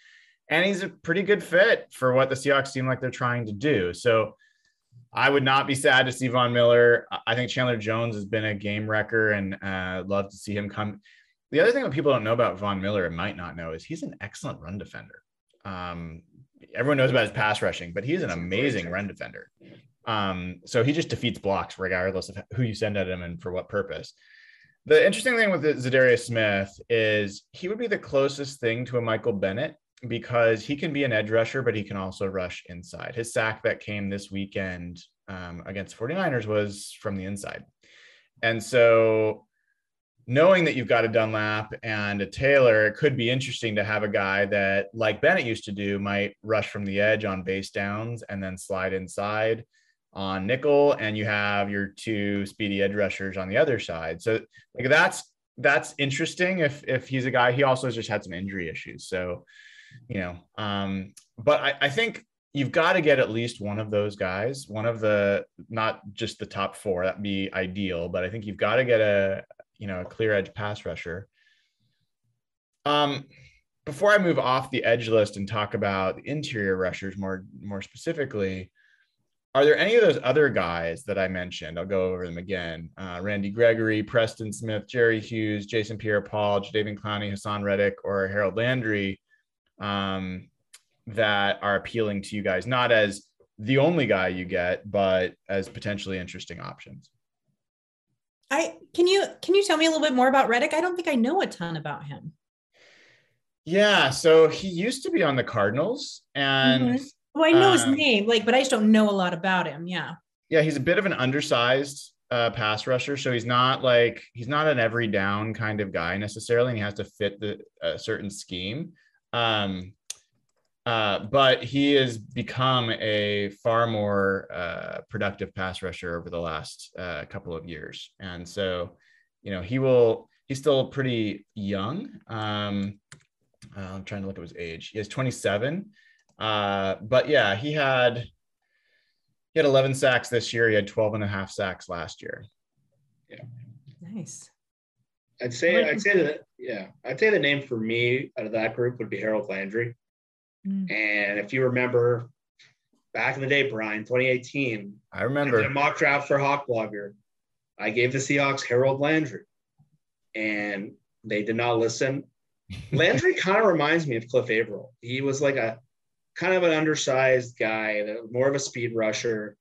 And he's a pretty good fit for what the Seahawks seem like they're trying to do. So I would not be sad to see Von Miller. I think Chandler Jones has been a game wrecker, and love to see him come. The other thing that people don't know about Von Miller and might not know is he's an excellent run defender. Everyone knows about his pass rushing, but he's an amazing run defender. So he just defeats blocks regardless of who you send at him and for what purpose. The interesting thing with Zadarius Smith is he would be the closest thing to a Michael Bennett, because he can be an edge rusher, but he can also rush inside. His sack that came this weekend against 49ers was from the inside. And so knowing that you've got a Dunlap and a Taylor, it could be interesting to have a guy that, like Bennett used to do, might rush from the edge on base downs and then slide inside on nickel, and you have your two speedy edge rushers on the other side. So like that's interesting if he's a guy. He also has just had some injury issues. So, but I think you've got to get at least one of those guys, one of the, not just the top four, that'd be ideal, but I think you've got to get a clear edge pass rusher. Before I move off the edge list and talk about the interior rushers more specifically, are there any of those other guys that I mentioned? I'll go over them again. Randy Gregory, Preston Smith, Jerry Hughes, Jason Pierre-Paul, Jadeveon Clowney, Haason Reddick, or Harold Landry that are appealing to you guys, not as the only guy you get, but as potentially interesting options? Can you tell me a little bit more about Reddick? I don't think I know a ton about him. Yeah, so he used to be on the Cardinals, and mm-hmm. Well, I know his name, but I just don't know a lot about him. Yeah, he's a bit of an undersized pass rusher, so he's not an every down kind of guy necessarily, and he has to fit the certain scheme. But he has become a far more productive pass rusher over the last couple of years. And so, he's still pretty young. I'm trying to look at his age. He is 27. But yeah, he had 11 sacks this year. He had 12 and a half sacks last year. Yeah. Nice. I'd say the name for me out of that group would be Harold Landry. And if you remember back in the day, Brian, 2018, I remember I did a mock draft for Hawk Blogger. I gave the Seahawks Harold Landry. and they did not listen. Landry kind of reminds me of Cliff Averill. He was like a kind of an undersized guy, more of a speed rusher,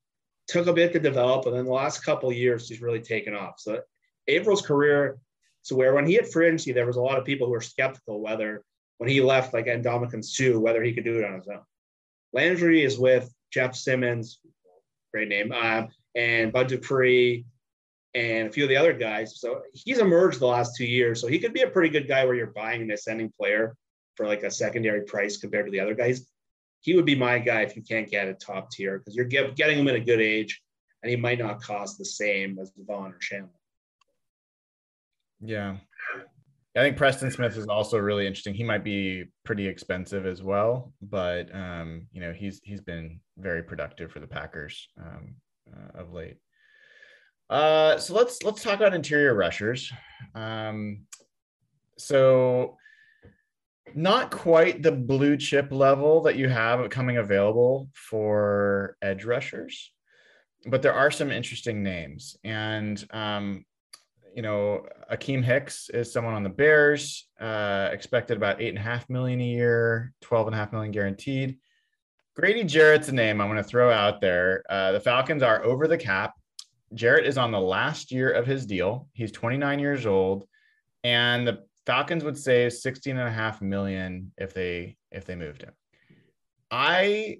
took a bit to develop, and then the last couple of years, he's really taken off. So Averill's career, so where when he had free agency, there was a lot of people who were skeptical whether when he left, like Ndamukong Suh, whether he could do it on his own. Landry is with Jeff Simmons, great name, and Bud Dupree, and a few of the other guys. So he's emerged the last 2 years. So he could be a pretty good guy where you're buying an ascending player for like a secondary price compared to the other guys. He would be my guy if you can't get a top tier, because you're getting him at a good age, and he might not cost the same as Devon or Shanley. Yeah. I think Preston Smith is also really interesting. He might be pretty expensive as well, but you know, he's been very productive for the Packers of late. So let's talk about interior rushers. So not quite the blue chip level that you have coming available for edge rushers, but there are some interesting names. And you know, Akeem Hicks is someone on the Bears, expected about $8.5 million a year, $12.5 million guaranteed. Grady Jarrett's a name I'm going to throw out there. The Falcons are over the cap. Jarrett is on the last year of his deal. He's 29 years old, and the Falcons would save $16.5 million if they moved him. I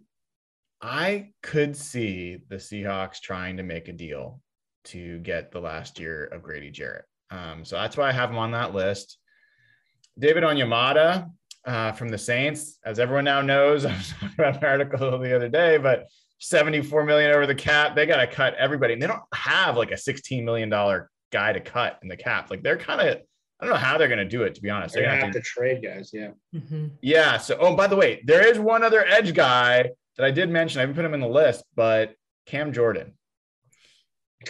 could see the Seahawks trying to make a deal to get the last year of Grady Jarrett. So that's why I have him on that list. David Onyemata from the Saints, as everyone now knows, I was talking about an article the other day, but $74 million over the cap. They got to cut everybody. And they don't have like a $16 million guy to cut in the cap. Like they're kind of, I don't know how they're going to do it, to be honest. They're going to have to trade guys. Yeah. Mm-hmm. Yeah. So, oh, by the way, there is one other edge guy that I did mention. I haven't put him in the list, but Cam Jordan.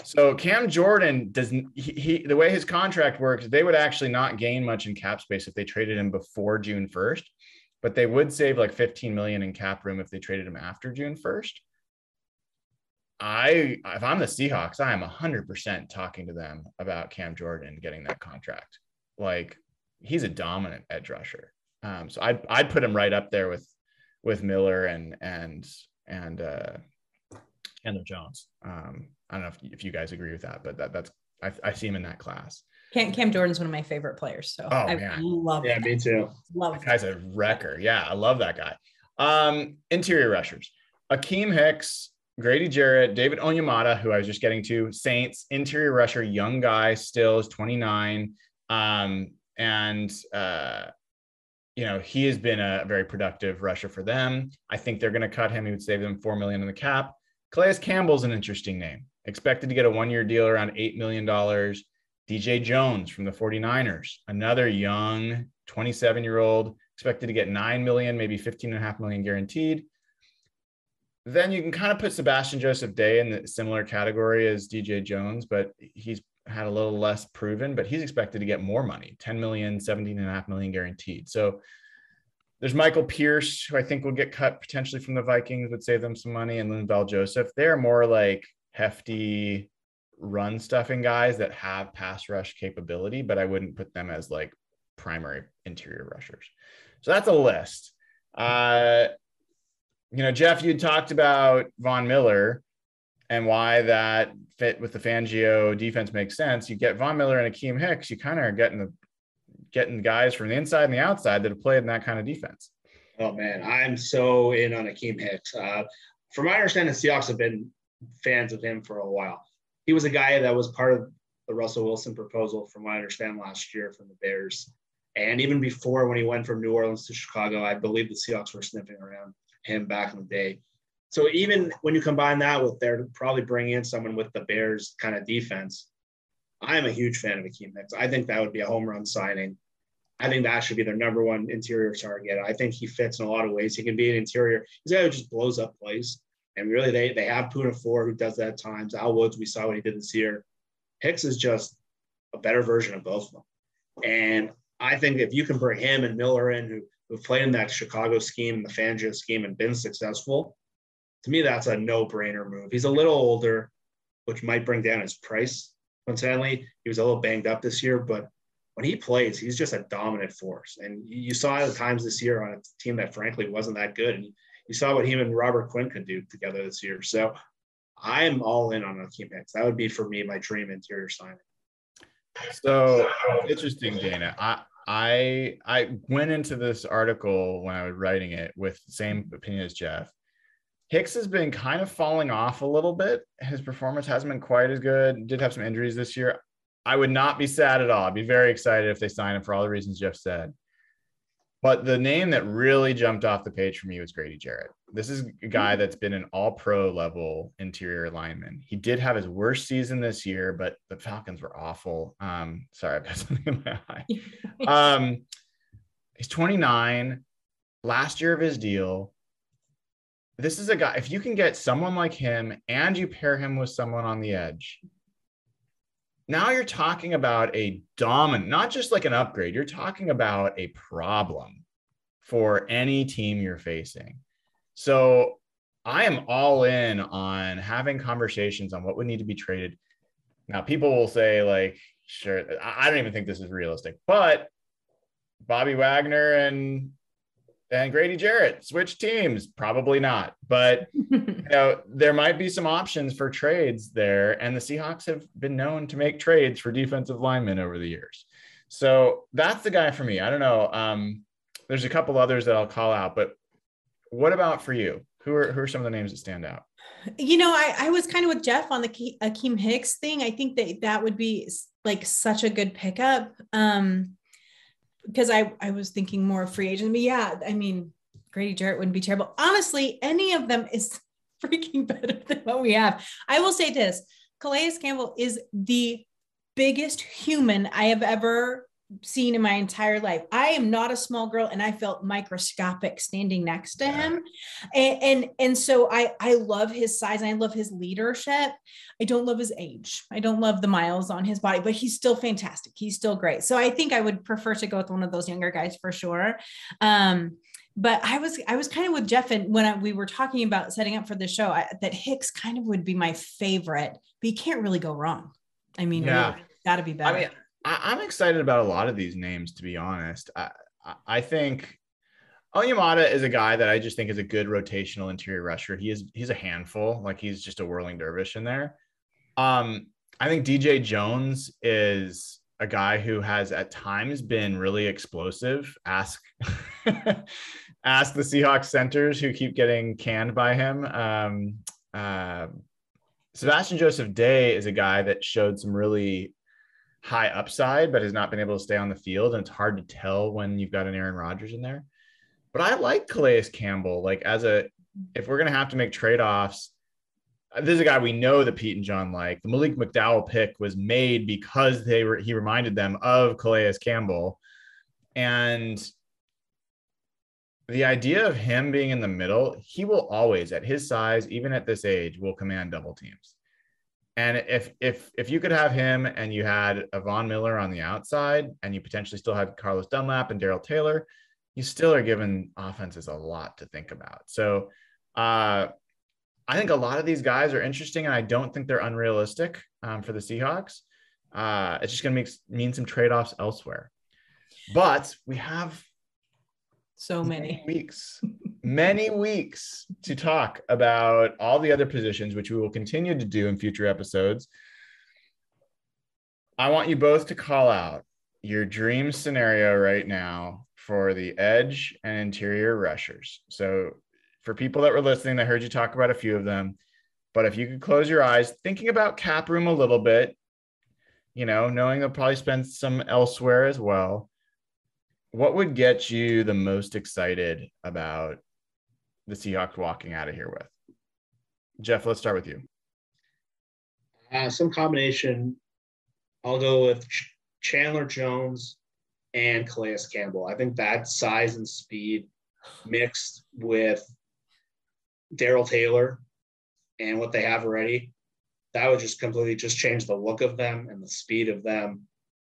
So Cam Jordan doesn't, the way his contract works, they would actually not gain much in cap space if they traded him before June 1st, but they would save like $15 million in cap room if they traded him after June 1st. If I'm the Seahawks, I am 100% talking to them about Cam Jordan getting that contract. Like he's a dominant edge rusher. So I'd put him right up there with Miller and Chandler Jones. I don't know if you guys agree with that, but that's I see him in that class. Cam Jordan's one of my favorite players, so I love him. Yeah, me too. Love that guy's a wrecker. Yeah, I love that guy. Interior rushers: Akeem Hicks, Grady Jarrett, David Onyemata, who I was just getting to. Saints interior rusher, young guy, still is 29, you know, he has been a very productive rusher for them. I think they're going to cut him. He would save them $4 million in the cap. Calais Campbell's an interesting name, expected to get a one-year deal around $8 million. DJ Jones from the 49ers, another young 27-year-old, expected to get $9 million, maybe $15.5 million guaranteed. Then you can kind of put Sebastian Joseph Day in the similar category as DJ Jones, but he's had a little less proven, but he's expected to get more money, $10 million, $17.5 million guaranteed. So there's Michael Pierce, who I think will get cut potentially from the Vikings, would save them some money, and Linval Joseph. They're more like hefty run stuffing guys that have pass rush capability, but I wouldn't put them as like primary interior rushers. So that's a list. You know, Jeff, you talked about Von Miller and why that fit with the Fangio defense makes sense. You get Von Miller and Akeem Hicks, you kind of are getting guys from the inside and the outside that have played in that kind of defense. Oh man, I'm so in on Akeem Hicks. From my understanding, the Seahawks have been fans of him for a while. He was a guy that was part of the Russell Wilson proposal, from what I understand, last year from the Bears. And even before, when he went from New Orleans to Chicago, I believe the Seahawks were sniffing around him back in the day. So even when you combine that with their probably bringing in someone with the Bears kind of defense, I'm a huge fan of Akeem Hicks. I think that would be a home run signing. I think that should be their number one interior target. I think he fits in a lot of ways. He can be an interior. He's a guy who just blows up plays. And really, they have Puna Ford, who does that at times. Al Woods, we saw what he did this year. Hicks is just a better version of both of them. And I think if you can bring him and Miller in, who played in that Chicago scheme, the Fangio scheme, and been successful, to me, that's a no-brainer move. He's a little older, which might bring down his price. Coincidentally, he was a little banged up this year, but when he plays, he's just a dominant force. And you saw the times this year on a team that frankly wasn't that good. And you saw what him and Robert Quinn could do together this year. So I'm all in on Akeem Hicks. That would be, for me, my dream interior signing. So interesting, Dana. I went into this article when I was writing it with the same opinion as Jeff. Hicks has been kind of falling off a little bit. His performance hasn't been quite as good. Did have some injuries this year. I would not be sad at all. I'd be very excited if they sign him for all the reasons Jeff said. But the name that really jumped off the page for me was Grady Jarrett. This is a guy that's been an all-pro level interior lineman. He did have his worst season this year, but the Falcons were awful. Sorry, I've got something in my eye. He's 29, last year of his deal. This is a guy, if you can get someone like him and you pair him with someone on the edge, now you're talking about a dominant, not just like an upgrade, you're talking about a problem for any team you're facing. So I am all in on having conversations on what would need to be traded. Now, people will say, like, sure, I don't even think this is realistic, but Bobby Wagner and Grady Jarrett switch teams, probably not, but you know, there might be some options for trades there. And the Seahawks have been known to make trades for defensive linemen over the years. So that's the guy for me. I don't know. There's a couple others that I'll call out, but what about for you? Who are some of the names that stand out? You know, I was kind of with Jeff on the Akeem Hicks thing. I think that would be like such a good pickup. Because I was thinking more free agent, but yeah, I mean, Grady Jarrett wouldn't be terrible. Honestly, any of them is freaking better than what we have. I will say this, Calais Campbell is the biggest human I have ever seen in my entire life. I am not a small girl, and I felt microscopic standing next to him. And so I love his size, and I love his leadership. I don't love his age. I don't love the miles on his body, but he's still fantastic. He's still great. So I think I would prefer to go with one of those younger guys for sure. But I was kind of with Jeff, and when we were talking about setting up for the show, that Hicks kind of would be my favorite, but you can't really go wrong. I mean, yeah, gotta be better. I mean, I'm excited about a lot of these names, to be honest. I think Onyemata is a guy that I just think is a good rotational interior rusher. He's a handful, like he's just a whirling dervish in there. I think DJ Jones is a guy who has at times been really explosive. Ask the Seahawks centers who keep getting canned by him. Sebastian Joseph Day is a guy that showed some really high upside, but has not been able to stay on the field. And it's hard to tell when you've got an Aaron Rodgers in there, but I like Calais Campbell. Like if we're going to have to make trade-offs, this is a guy we know that Pete and John like. The Malik McDowell pick was made because he reminded them of Calais Campbell. And the idea of him being in the middle, he will always, at his size, even at this age, will command double teams. And if you could have him and you had a Von Miller on the outside and you potentially still had Carlos Dunlap and Darryl Taylor, you still are giving offenses a lot to think about. So I think a lot of these guys are interesting, and I don't think they're unrealistic for the Seahawks. It's just going to mean some trade-offs elsewhere. But we have so many weeks to talk about all the other positions, which we will continue to do in future episodes. I want you both to call out your dream scenario right now for the edge and interior rushers. So for people that were listening, I heard you talk about a few of them, but if you could close your eyes, thinking about cap room a little bit, you know, knowing they'll probably spend some elsewhere as well, what would get you the most excited about the Seahawks walking out of here with? Jeff, let's start with you. Some combination. I'll go with Chandler Jones and Calais Campbell. I think that size and speed mixed with Darryl Taylor and what they have already, that would just completely just change the look of them and the speed of them,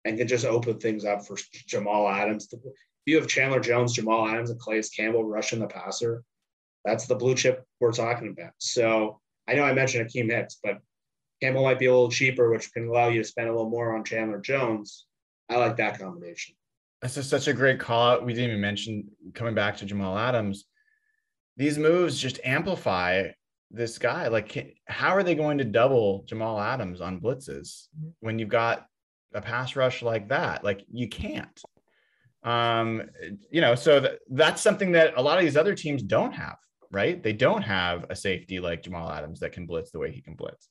and can just open things up for Jamal Adams. If you have Chandler Jones, Jamal Adams, and Calais Campbell rushing the passer, that's the blue chip we're talking about. So I know I mentioned Akeem Hicks, but Campbell might be a little cheaper, which can allow you to spend a little more on Chandler Jones. I like that combination. That's just such a great call out. We didn't even mention coming back to Jamal Adams. These moves just amplify this guy. Like, how are they going to double Jamal Adams on blitzes when you've got a pass rush like that? Like, you can't. You know, so that's something that a lot of these other teams don't have, right? They don't have a safety like Jamal Adams that can blitz the way he can blitz.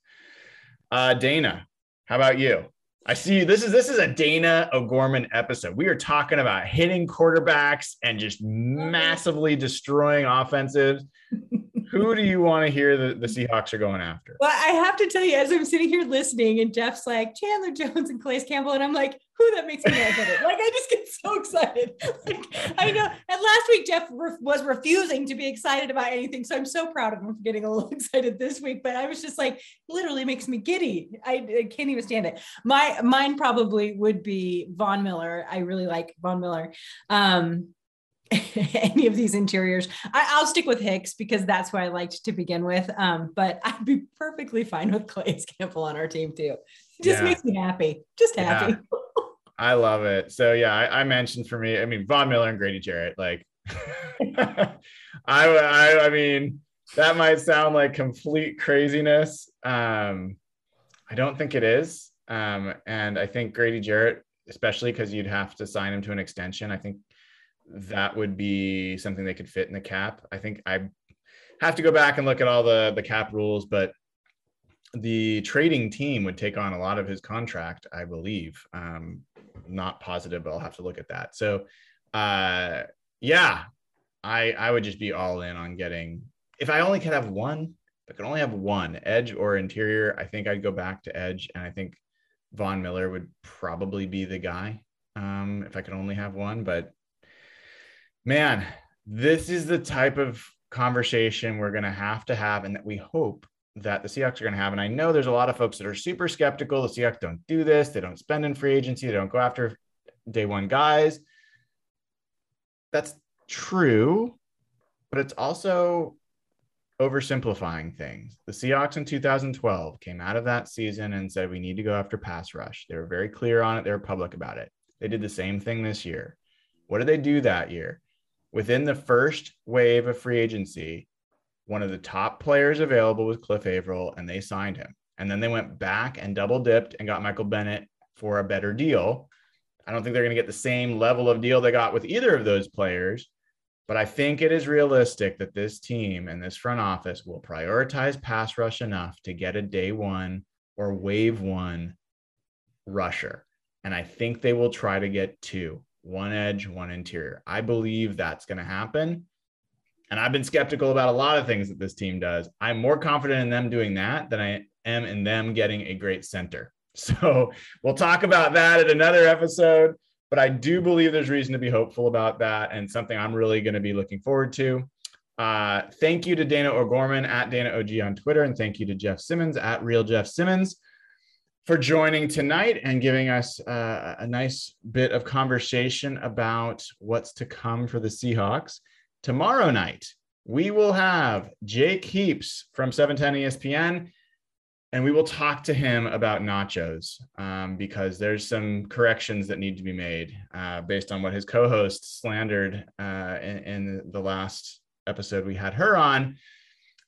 Dana, how about you? I see you. This is a Dana O'Gorman episode. We are talking about hitting quarterbacks and just massively destroying offensives. Who do you want to hear the Seahawks are going after? Well, I have to tell you, as I'm sitting here listening and Jeff's like Chandler Jones and Calais Campbell, and I'm like, who, that makes me excited. Like, I just get so excited. Like, I know. And last week, Jeff was refusing to be excited about anything. So I'm so proud of him for getting a little excited this week, but I was just like, literally makes me giddy. I can't even stand it. Mine probably would be Von Miller. I really like Von Miller. Any of these interiors. I'll stick with Hicks because that's who I liked to begin with. But I'd be perfectly fine with Calais Campbell on our team too. It just makes me happy. Just happy. Yeah. I love it. So yeah, I mentioned for me, I mean, Von Miller and Grady Jarrett, like I mean, that might sound like complete craziness. I don't think it is. And I think Grady Jarrett, especially because you'd have to sign him to an extension. I think that would be something they could fit in the cap. I think I have to go back and look at all the cap rules, but the trading team would take on a lot of his contract, I believe. Not positive, but I'll have to look at that. So yeah, I would just be all in on getting, if I only could have one, if I could only have one, edge or interior, I think I'd go back to edge. And I think Von Miller would probably be the guy if I could only have one, but man, this is the type of conversation we're going to have and that we hope that the Seahawks are going to have. And I know there's a lot of folks that are super skeptical. The Seahawks don't do this. They don't spend in free agency. They don't go after day one guys. That's true, but it's also oversimplifying things. The Seahawks in 2012 came out of that season and said, we need to go after pass rush. They were very clear on it. They were public about it. They did the same thing this year. What did they do that year? Within the first wave of free agency, one of the top players available was Cliff Averill, and they signed him. And then they went back and double dipped and got Michael Bennett for a better deal. I don't think they're going to get the same level of deal they got with either of those players, but I think it is realistic that this team and this front office will prioritize pass rush enough to get a day one or wave one rusher. And I think they will try to get two. One edge, one interior. I believe that's going to happen. And I've been skeptical about a lot of things that this team does. I'm more confident in them doing that than I am in them getting a great center. So we'll talk about that at another episode, but I do believe there's reason to be hopeful about that and something I'm really going to be looking forward to. Thank you to Dana O'Gorman at Dana OG on Twitter. And thank you to Jeff Simmons at Real Jeff Simmons for joining tonight and giving us a nice bit of conversation about what's to come for the Seahawks. Tomorrow night, we will have Jake Heaps from 710 ESPN, and we will talk to him about nachos because there's some corrections that need to be made based on what his co-host slandered in the last episode we had her on.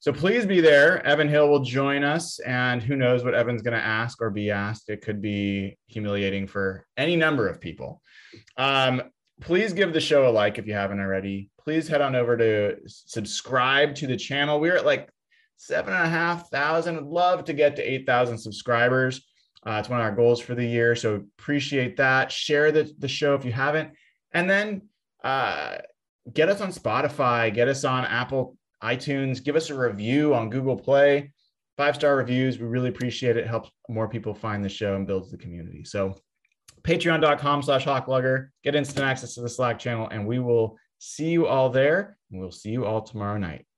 So please be there. Evan Hill will join us, and who knows what Evan's going to ask or be asked. It could be humiliating for any number of people. Please give the show a like if you haven't already. Please head on over to subscribe to the channel. We're at like 7,500. I'd love to get to 8,000 subscribers. It's one of our goals for the year, so appreciate that. Share the show if you haven't. And then get us on Spotify. Get us on Apple iTunes, give us a review on Google Play, 5-star reviews. We really appreciate it. Helps more people find the show and builds the community. So patreon.com/hawklugger, get instant access to the Slack channel, and we will see you all there. And we'll see you all tomorrow night.